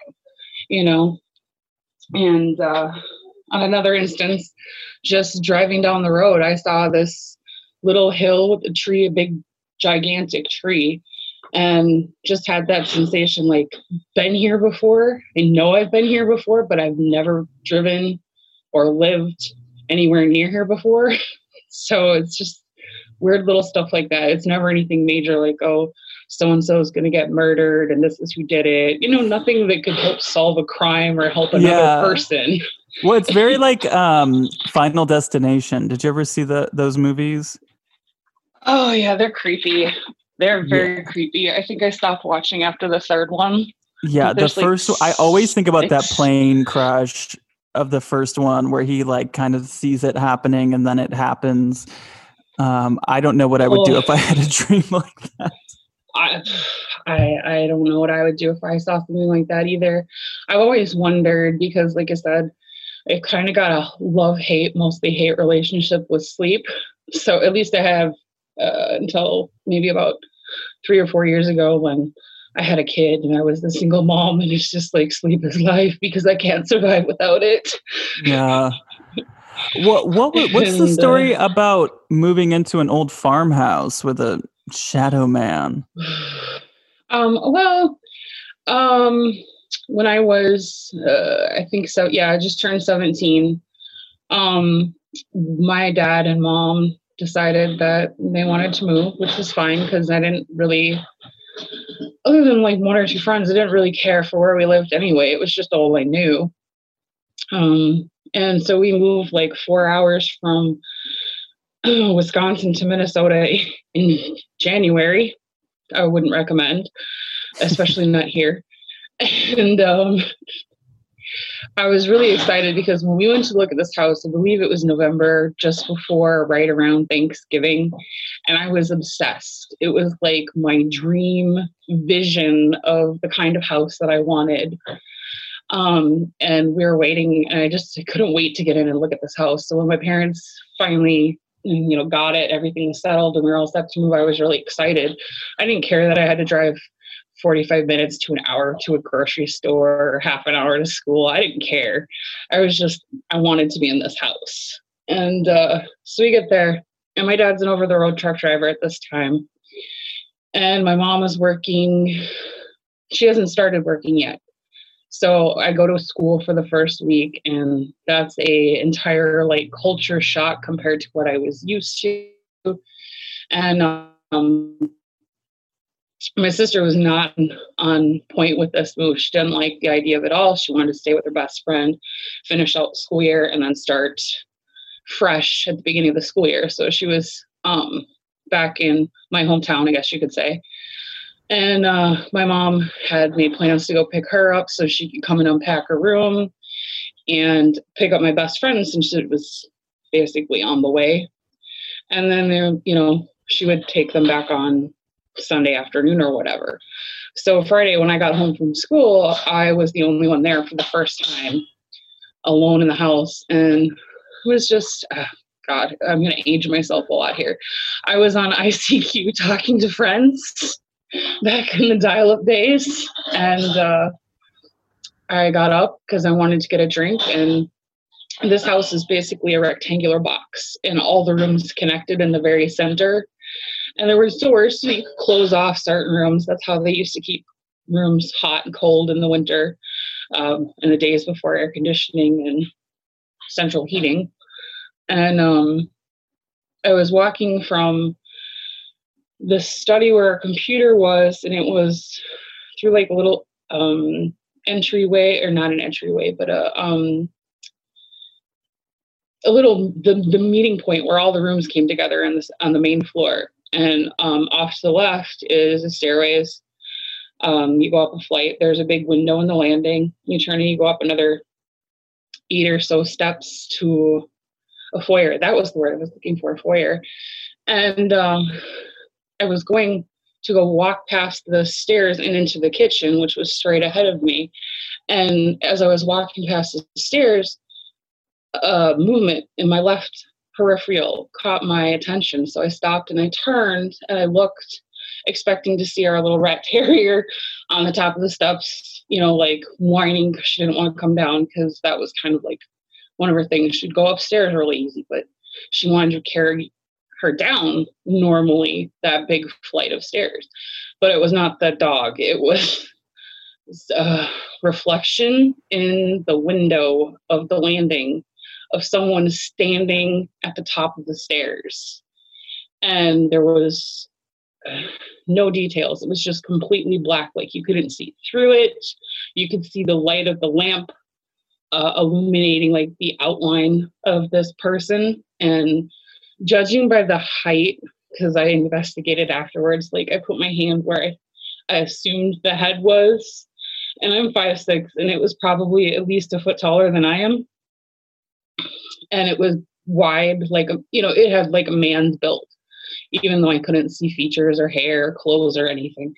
you know? And on another instance, just driving down the road, I saw this little hill with a tree, a big, gigantic tree, and just had that sensation, like, been here before. I know I've been here before, but I've never driven or lived anywhere near here before. So it's just weird little stuff like that. It's never anything major like, oh, so-and-so is going to get murdered and this is who did it. You know, nothing that could help solve a crime or help another person. Well, it's very like Final Destination. Did you ever see those movies? Oh, yeah, they're creepy. They're very creepy. I think I stopped watching after the third one. Yeah, the first one. I always think about that plane crash of the first one where he like kind of sees it happening and then it happens. I don't know what I would do if I had a dream like that. I don't know what I would do if I saw something like that either. I've always wondered because, like I said, I kind of got a love-hate, mostly hate relationship with sleep. So at least I have until maybe about 3 or 4 years ago when I had a kid and I was the single mom, and it's just like sleep is life because I can't survive without it. Yeah. What's the story about moving into an old farmhouse with a shadow man? When I was, I think so. Yeah. I just turned 17. My dad and mom decided that they wanted to move, which was fine. 'Cause I didn't really, other than like one or two friends, I didn't really care for where we lived anyway. It was just all I knew. And so we moved like 4 hours from Wisconsin to Minnesota in January. I wouldn't recommend, especially not here. And I was really excited because when we went to look at this house, I believe it was November, just before, right around Thanksgiving. And I was obsessed. It was like my dream vision of the kind of house that I wanted. And we were waiting, and I couldn't wait to get in and look at this house. So when my parents finally, you know, got it, everything settled, and we were all set to move, I was really excited. I didn't care that I had to drive 45 minutes to an hour to a grocery store or half an hour to school. I didn't care. I wanted to be in this house. And so we get there, and my dad's an over-the-road truck driver at this time. And my mom is working. She hasn't started working yet. So I go to school for the first week, and that's a entire like culture shock compared to what I was used to. And my sister was not on point with this move. She didn't like the idea of it all. She wanted to stay with her best friend, finish out school year, and then start fresh at the beginning of the school year. So she was back in my hometown, I guess you could say. And my mom had made plans to go pick her up so she could come and unpack her room and pick up my best friend, since it was basically on the way. And then, she would take them back on Sunday afternoon or whatever. So Friday, when I got home from school, I was the only one there for the first time, alone in the house. And it was just... God, I'm going to age myself a lot here. I was on ICQ talking to friends back in the dial-up days, and I got up because I wanted to get a drink, and this house is basically a rectangular box, and all the rooms connected in the very center, and there were doors so you could close off certain rooms. That's how they used to keep rooms hot and cold in the winter, in the days before air conditioning and central heating. And I was walking from the study where our computer was, and it was through like a little entryway, or not an entryway, but a little, the meeting point where all the rooms came together on the main floor. And off to the left is the stairways. You go up a flight, there's a big window in the landing. You turn and you go up another 8 or so steps to a foyer. That was the word I was looking for, foyer. And I was going to go walk past the stairs and into the kitchen, which was straight ahead of me. And as I was walking past the stairs, a movement in my left peripheral caught my attention. So I stopped and I turned and I looked, expecting to see our little rat terrier on the top of the steps, you know, like whining because she didn't want to come down, because that was kind of like one of her things. She'd go upstairs really easy, but she wanted to carry her down normally, that big flight of stairs. But it was not the dog. It was a reflection in the window of the landing of someone standing at the top of the stairs. And there was no details. It was just completely black. Like, you couldn't see through it. You could see the light of the lamp illuminating like the outline of this person. And judging by the height, because I investigated afterwards, like I put my hand where I assumed the head was, and I'm 5'6", and it was probably at least a foot taller than I am. And it was wide, like, you know, it had like a man's build, even though I couldn't see features or hair or clothes or anything.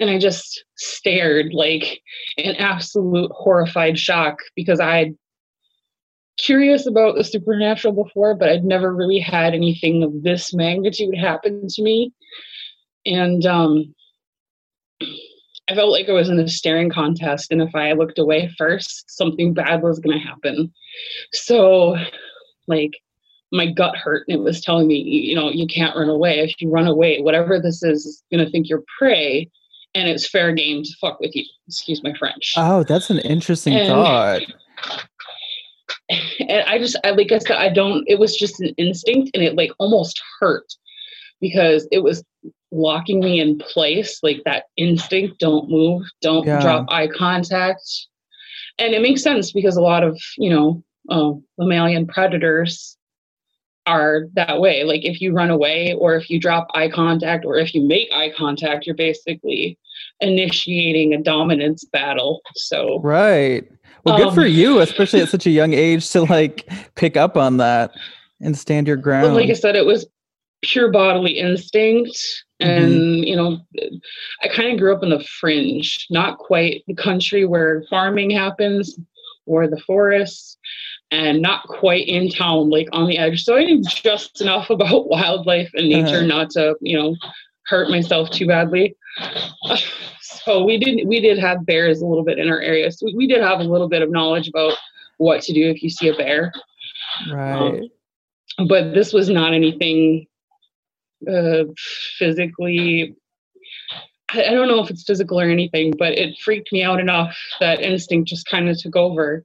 And I just stared like in absolute horrified shock, because I'd curious about the supernatural before, but I'd never really had anything of this magnitude happen to me. And I felt like I was in a staring contest, and if I looked away first, something bad was going to happen. So, like, my gut hurt, and it was telling me, you know, you can't run away. If you run away, whatever this is going to think you're prey, and it's fair game to fuck with you. Excuse my French. Oh, that's an interesting thought. And I like I said, it was just an instinct, and it like almost hurt, because it was locking me in place. Like that instinct, don't move, don't drop eye contact. And it makes sense, because a lot of, you know, mammalian predators are that way. Like, if you run away, or if you drop eye contact, or if you make eye contact, you're basically initiating a dominance battle. So right. Well, good for you, especially at such a young age, to like pick up on that and stand your ground. Well, like I said, it was pure bodily instinct. And, you know, I kind of grew up in the fringe, not quite the country where farming happens or the forests, and not quite in town, like on the edge. So I knew just enough about wildlife and nature not to, you know, hurt myself too badly. So we did have bears a little bit in our area. So we did have a little bit of knowledge about what to do if you see a bear. Right. But this was not anything physically. I don't know if it's physical or anything, but it freaked me out enough that instinct just kind of took over.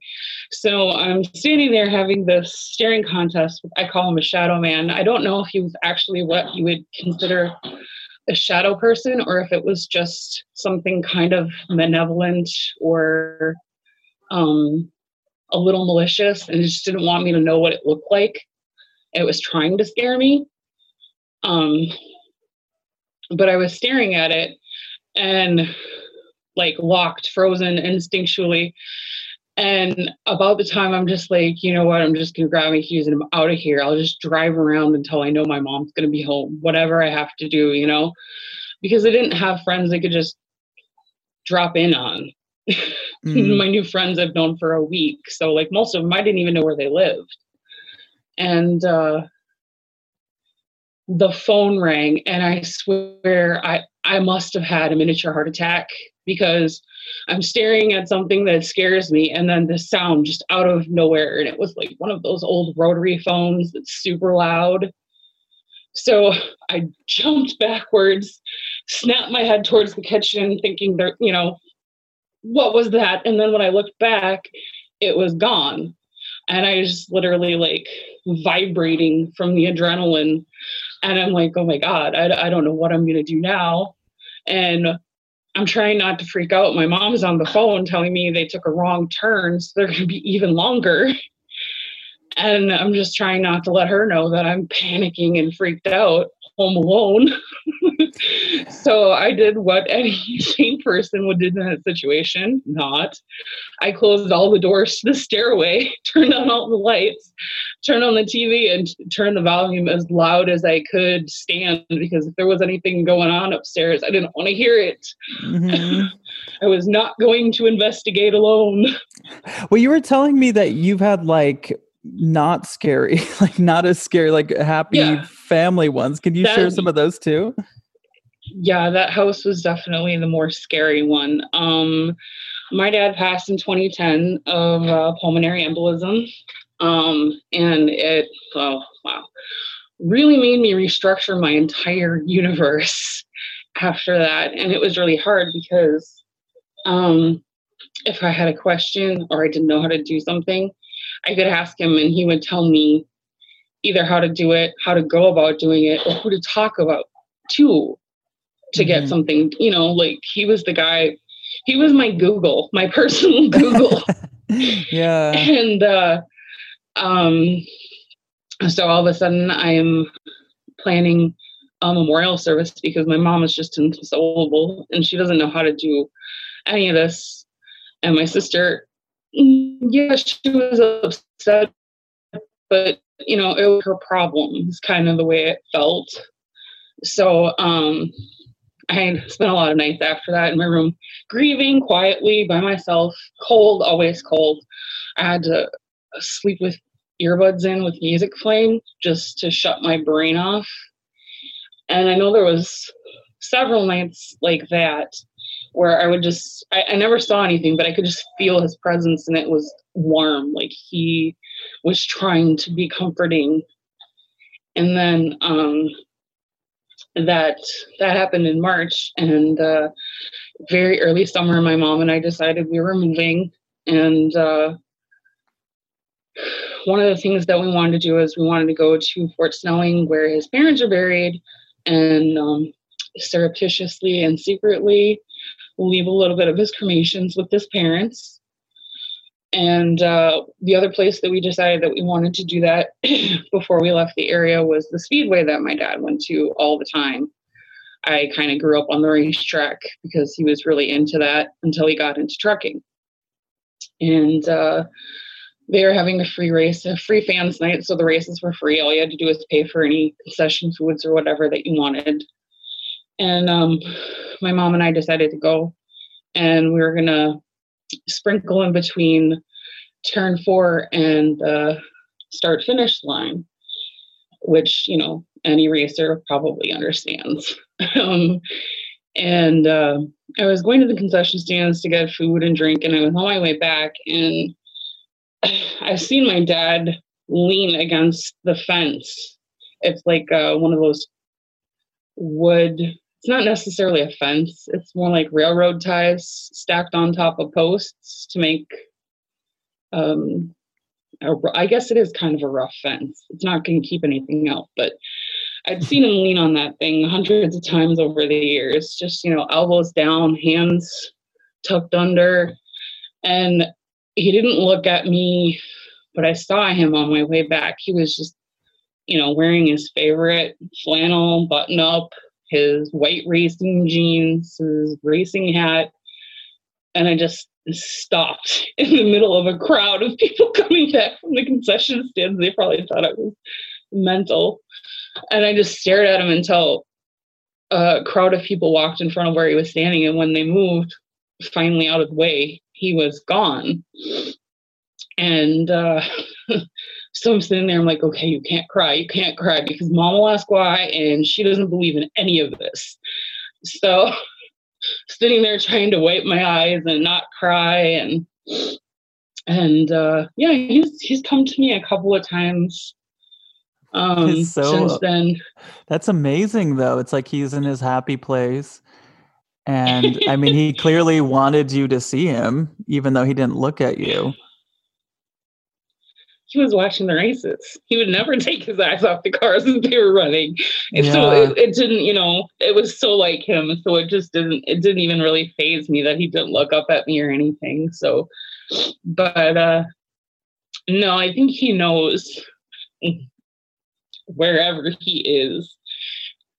So I'm standing there having this staring contest. I call him a shadow man. I don't know if he was actually what you would consider a shadow person, or if it was just something kind of malevolent or a little malicious, and it just didn't want me to know what it looked like. It was trying to scare me. But I was staring at it, and like locked, frozen instinctually. And about the time I'm just like, you know what, I'm just going to grab my keys and I'm out of here. I'll just drive around until I know my mom's going to be home, whatever I have to do, you know, because I didn't have friends I could just drop in on. My new friends I've known for a week. So like most of them, I didn't even know where they lived. And the phone rang, and I swear I must have had a miniature heart attack, because I'm staring at something that scares me, and then the sound just out of nowhere. And it was like one of those old rotary phones that's super loud. So I jumped backwards, snapped my head towards the kitchen, thinking, there, you know, what was that? And then when I looked back, it was gone. And I was just literally like vibrating from the adrenaline. And I'm like, oh my God, I don't know what I'm going to do now. And I'm trying not to freak out. My mom's on the phone telling me they took a wrong turn, so they're going to be even longer. And I'm just trying not to let her know that I'm panicking and freaked out, home alone. So I did what any sane person would do in that situation. Not. I closed all the doors to the stairway, turned on all the lights, turned on the TV, and turned the volume as loud as I could stand, because if there was anything going on upstairs, I didn't want to hear it. I was not going to investigate alone. Well, you were telling me that you've had like not scary, like not as scary, like happy family ones. Can you share some of those too? Yeah, that house was definitely the more scary one. My dad passed in 2010 of pulmonary embolism. And it, really made me restructure my entire universe after that. And it was really hard because if I had a question or I didn't know how to do something, I could ask him and he would tell me either how to do it, how to go about doing it, or who to talk about to get something, you know, like he was the guy, he was my Google, my personal Google. Yeah. And so all of a sudden I am planning a memorial service because my mom is just inconsolable and she doesn't know how to do any of this. And my sister, she was upset, but you know, it was her problem is kind of the way it felt. So, I spent a lot of nights after that in my room, grieving quietly by myself, cold, always cold. I had to sleep with earbuds in with music playing just to shut my brain off. And I know there was several nights like that where I would just, I never saw anything, but I could just feel his presence and it was warm. Like he was trying to be comforting. And then, that happened in March and very early summer, my mom and I decided we were moving. And one of the things that we wanted to do is we wanted to go to Fort Snelling where his parents are buried and surreptitiously and secretly leave a little bit of his cremations with his parents. And the other place that we decided that we wanted to do that before we left the area was the speedway that my dad went to all the time. I kind of grew up on the racetrack because he was really into that until he got into trucking. And they were having a free race, a free fans night. So the races were free. All you had to do was pay for any concession foods or whatever that you wanted. And my mom and I decided to go and we were going to sprinkle in between turn 4 and the start finish line, which, you know, any racer probably understands. I was going to the concession stands to get food and drink, and I was on my way back, and I've seen my dad lean against the fence. It's like one of those wood, it's not necessarily a fence. It's more like railroad ties stacked on top of posts to make, I guess it is kind of a rough fence. It's not going to keep anything out, but I've seen him lean on that thing hundreds of times over the years, just, you know, elbows down, hands tucked under. And he didn't look at me, but I saw him on my way back. He was just, you know, wearing his favorite flannel button up, his white racing jeans, his racing hat. And I just stopped in the middle of a crowd of people coming back from the concession stands. They probably thought I was mental. And I just stared at him until a crowd of people walked in front of where he was standing. And when they moved finally out of the way, he was gone. And so I'm sitting there, I'm like, okay, you can't cry, because mom will ask why, and she doesn't believe in any of this. So sitting there trying to wipe my eyes and not cry. And yeah, he's come to me a couple of times since then. That's amazing, though. It's like he's in his happy place. And I mean, he clearly wanted you to see him, even though he didn't look at you. He was watching the races. He would never take his eyes off the cars as they were running. And so it didn't, you know, it was so like him. So it didn't even really faze me that he didn't look up at me or anything. So, but no, I think he knows wherever he is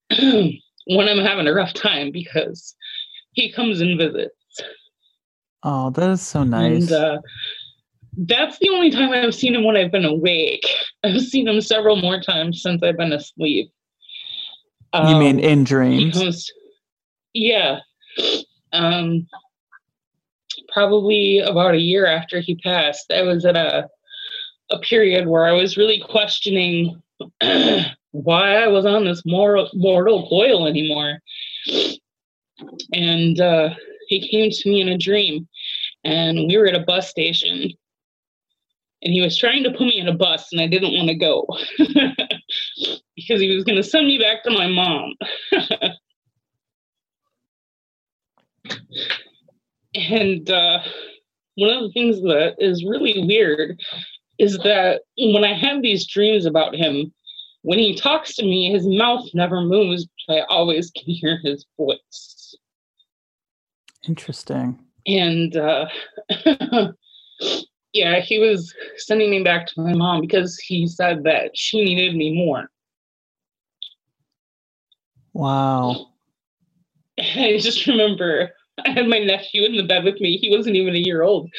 when I'm having a rough time, because he comes and visits. Oh, that is so nice. And, that's the only time I've seen him when I've been awake. I've seen him several more times since I've been asleep. You mean in dreams? Yeah. Probably about a year after he passed, I was at a a period where I was really questioning why I was on this mortal coil anymore. And he came to me in a dream, and we were at a bus station, and he was trying to put me in a bus, and I didn't want to go because he was going to send me back to my mom. And one of the things that is really weird is that when I have these dreams about him, when he talks to me, his mouth never moves, but I always can hear his voice. Interesting. And yeah, he was sending me back to my mom because he said that she needed me more. Wow. I just remember I had my nephew in the bed with me. He wasn't even a year old.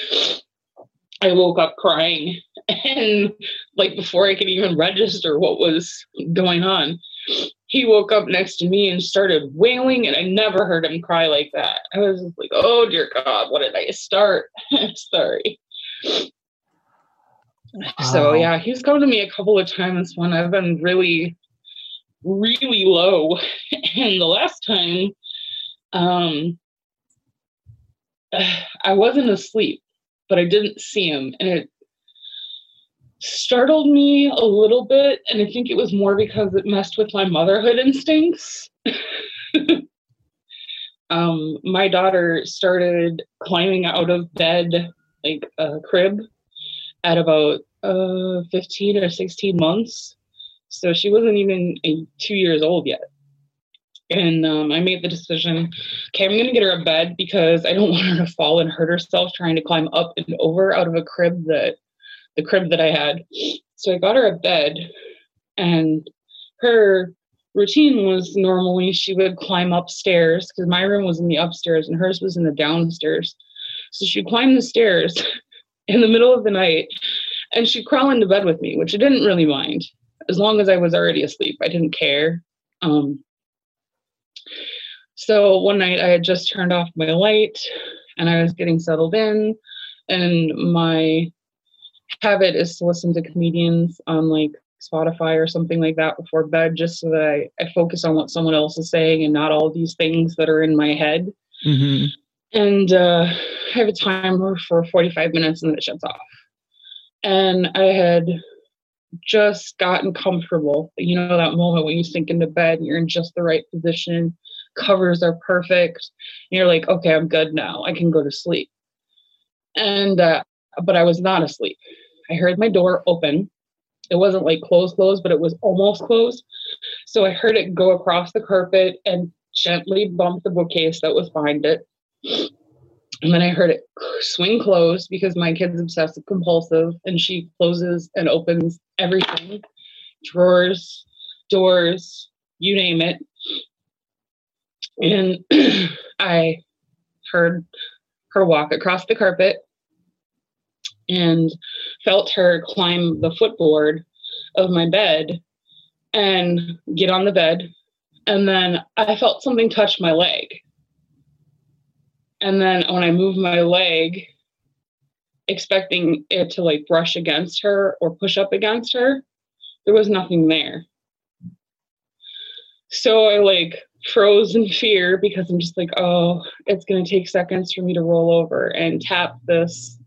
I woke up crying, and like before I could even register what was going on, he woke up next to me and started wailing, and I never heard him cry like that. I was like, oh dear God, what did I start? Sorry. Wow. So yeah, he's come to me a couple of times when I've been really, really low. And the last time, I wasn't asleep, but I didn't see him, and it startled me a little bit, and I think it was more because it messed with my motherhood instincts. My daughter started climbing out of bed, like a crib, at about 15 or 16 months, so she wasn't even 2 years old yet. And I made the decision, okay, I'm going to get her a bed because I don't want her to fall and hurt herself trying to climb up and over out of a crib that, the crib that I had. So I got her a bed, and her routine was normally she would climb upstairs because my room was in the upstairs and hers was in the downstairs. So she'd climb the stairs in the middle of the night, and she'd crawl into bed with me, which I didn't really mind. As long as I was already asleep, I didn't care. So one night I had just turned off my light and I was getting settled in, and my habit is to listen to comedians on like Spotify or something like that before bed, just so that I focus on what someone else is saying and not all these things that are in my head. Mm-hmm. And I have a timer for 45 minutes and then it shuts off. And I had just gotten comfortable. You know, that moment when you sink into bed and you're in just the right position, covers are perfect, and you're like, okay, I'm good now, I can go to sleep. And but I was not asleep. I heard my door open. It wasn't like close, but it was almost closed. So I heard it go across the carpet and gently bump the bookcase that was behind it. And then I heard it swing closed, because my kid's obsessive compulsive and she closes and opens everything, drawers, doors, you name it. And I heard her walk across the carpet and felt her climb the footboard of my bed and get on the bed. And then I felt something touch my leg. And then when I moved my leg, expecting it to like brush against her or push up against her, there was nothing there. So I like froze in fear, because I'm just like, oh, it's going to take seconds for me to roll over and tap this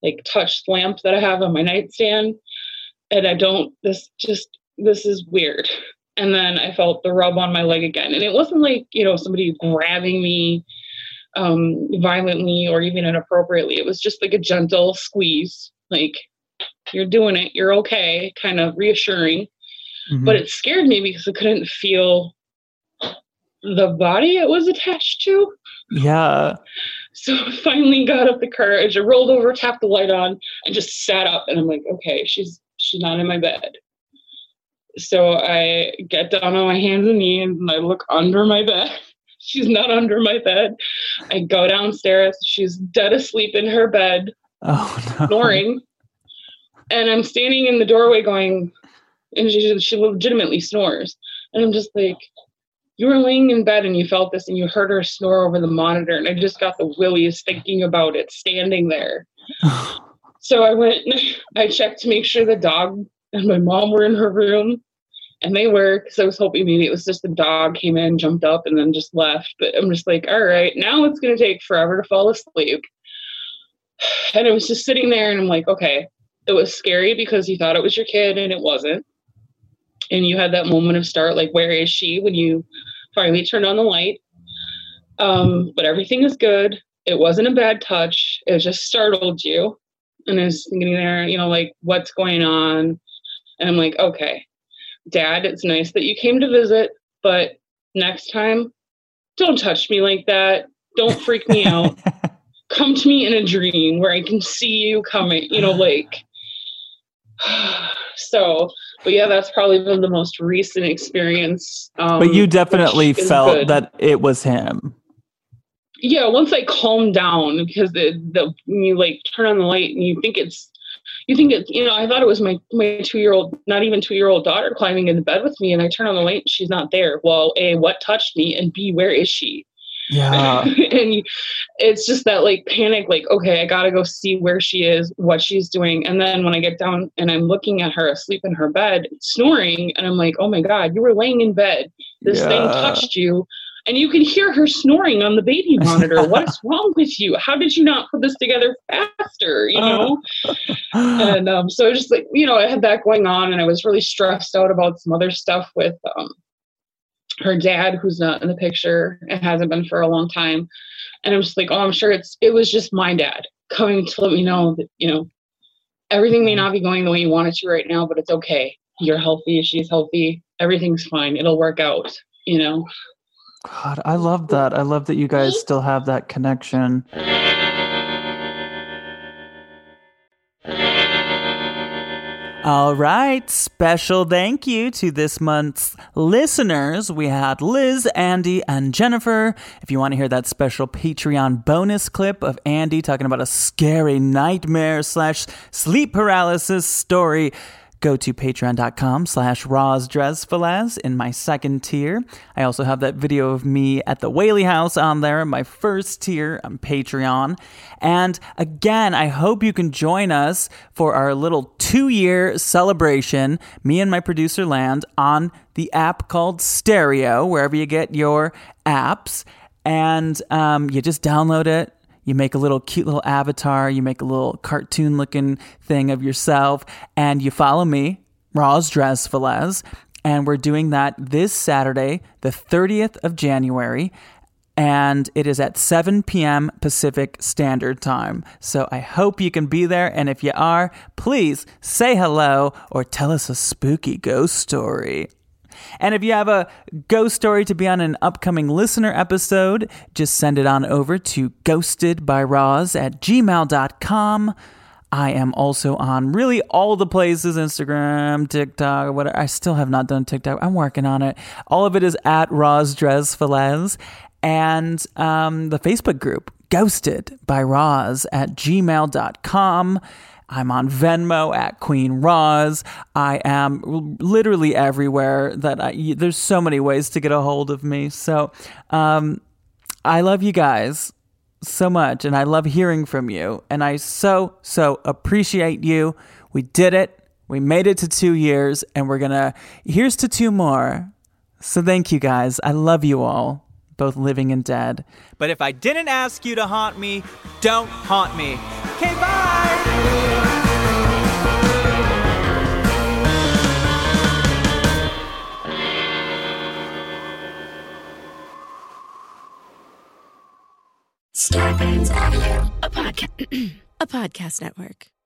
like touch lamp that I have on my nightstand. And I don't, this is weird. And then I felt the rub on my leg again. And it wasn't like, you know, somebody grabbing me violently or even inappropriately. It was just like a gentle squeeze, like, you're doing it, you're okay, kind of reassuring. Mm-hmm. But it scared me because I couldn't feel the body it was attached to. Yeah. So I finally got up the courage. I rolled over, tapped the light on, and just sat up. And I'm like, okay, she's not in my bed. So I get down on my hands and knees and I look under my bed. She's not under my bed. I go downstairs. She's dead asleep in her bed, snoring. And I'm standing in the doorway going, and she legitimately snores. And I'm just like, you were laying in bed and you felt this and you heard her snore over the monitor. And I just got the willies thinking about it standing there. So I went, I checked to make sure the dog and my mom were in her room, and they were, because I was hoping maybe it was just the dog came in, jumped up, and then just left. But I'm just like, all right, now it's going to take forever to fall asleep. And I was just sitting there, and I'm like, okay, it was scary because you thought it was your kid, and it wasn't. And you had that moment of start, like, where is she, when you finally turned on the light. But everything is good. It wasn't a bad touch. It just startled you. And I was thinking there, you know, like, what's going on? And I'm like, okay, Dad, it's nice that you came to visit, but next time, don't touch me like that. Don't freak me out. Come to me in a dream where I can see you coming, you know, like, so, but yeah, that's probably been the most recent experience. But you definitely felt good. That it was him. Yeah. Once I calmed down, because you like turn on the light and you think it's, you know, I thought it was my 2-year-old, not even 2-year-old daughter climbing into bed with me, and I turn on the light and she's not there. Well, A, what touched me? And B, where is she? Yeah. And it's just that like panic, like, okay, I gotta go see where she is, what she's doing. And then when I get down and I'm looking at her asleep in her bed, snoring, and I'm like, oh my God, you were laying in bed. This thing touched you, and you can hear her snoring on the baby monitor. What's wrong with you? How did you not put this together faster? You know? And so just like, you know, I had that going on, and I was really stressed out about some other stuff with her dad, who's not in the picture and hasn't been for a long time. And I'm just like, oh, I'm sure it was just my dad coming to let me know that, you know, everything may not be going the way you want it to right now, but it's okay. You're healthy. She's healthy. Everything's fine. It'll work out, you know? God, I love that. I love that you guys still have that connection. All right, special thank you to this month's listeners. We had Liz, Andy, and Jennifer. If you want to hear that special Patreon bonus clip of Andy talking about a scary nightmare/sleep paralysis story, go to patreon.com/RozDrezFiles in my second tier. I also have that video of me at the Whaley House on there, my first tier on Patreon. And again, I hope you can join us for our little 2-year celebration, me and my producer Land, on the app called Stereo, wherever you get your apps. And you just download it. You make a little cute little avatar. You make a little cartoon looking thing of yourself. And you follow me, Roz Drez Files. And we're doing that this Saturday, the 30th of January. And it is at 7 p.m. Pacific Standard Time. So I hope you can be there. And if you are, please say hello or tell us a spooky ghost story. And if you have a ghost story to be on an upcoming listener episode, just send it on over to ghostedbyroz@gmail.com. I am also on really all the places, Instagram, TikTok, whatever. I still have not done TikTok. I'm working on it. All of it is at Roz Drez Files. And the Facebook group, ghostedbyroz@gmail.com. I'm on Venmo at Queen Roz. I am literally everywhere that there's so many ways to get a hold of me. So I love you guys so much, and I love hearing from you. And I so appreciate you. We did it. We made it to 2 years, and here's to 2 more. So thank you guys. I love you all, both living and dead. But if I didn't ask you to haunt me, don't haunt me. Okay, bye! Starburns Audio, a podcast network.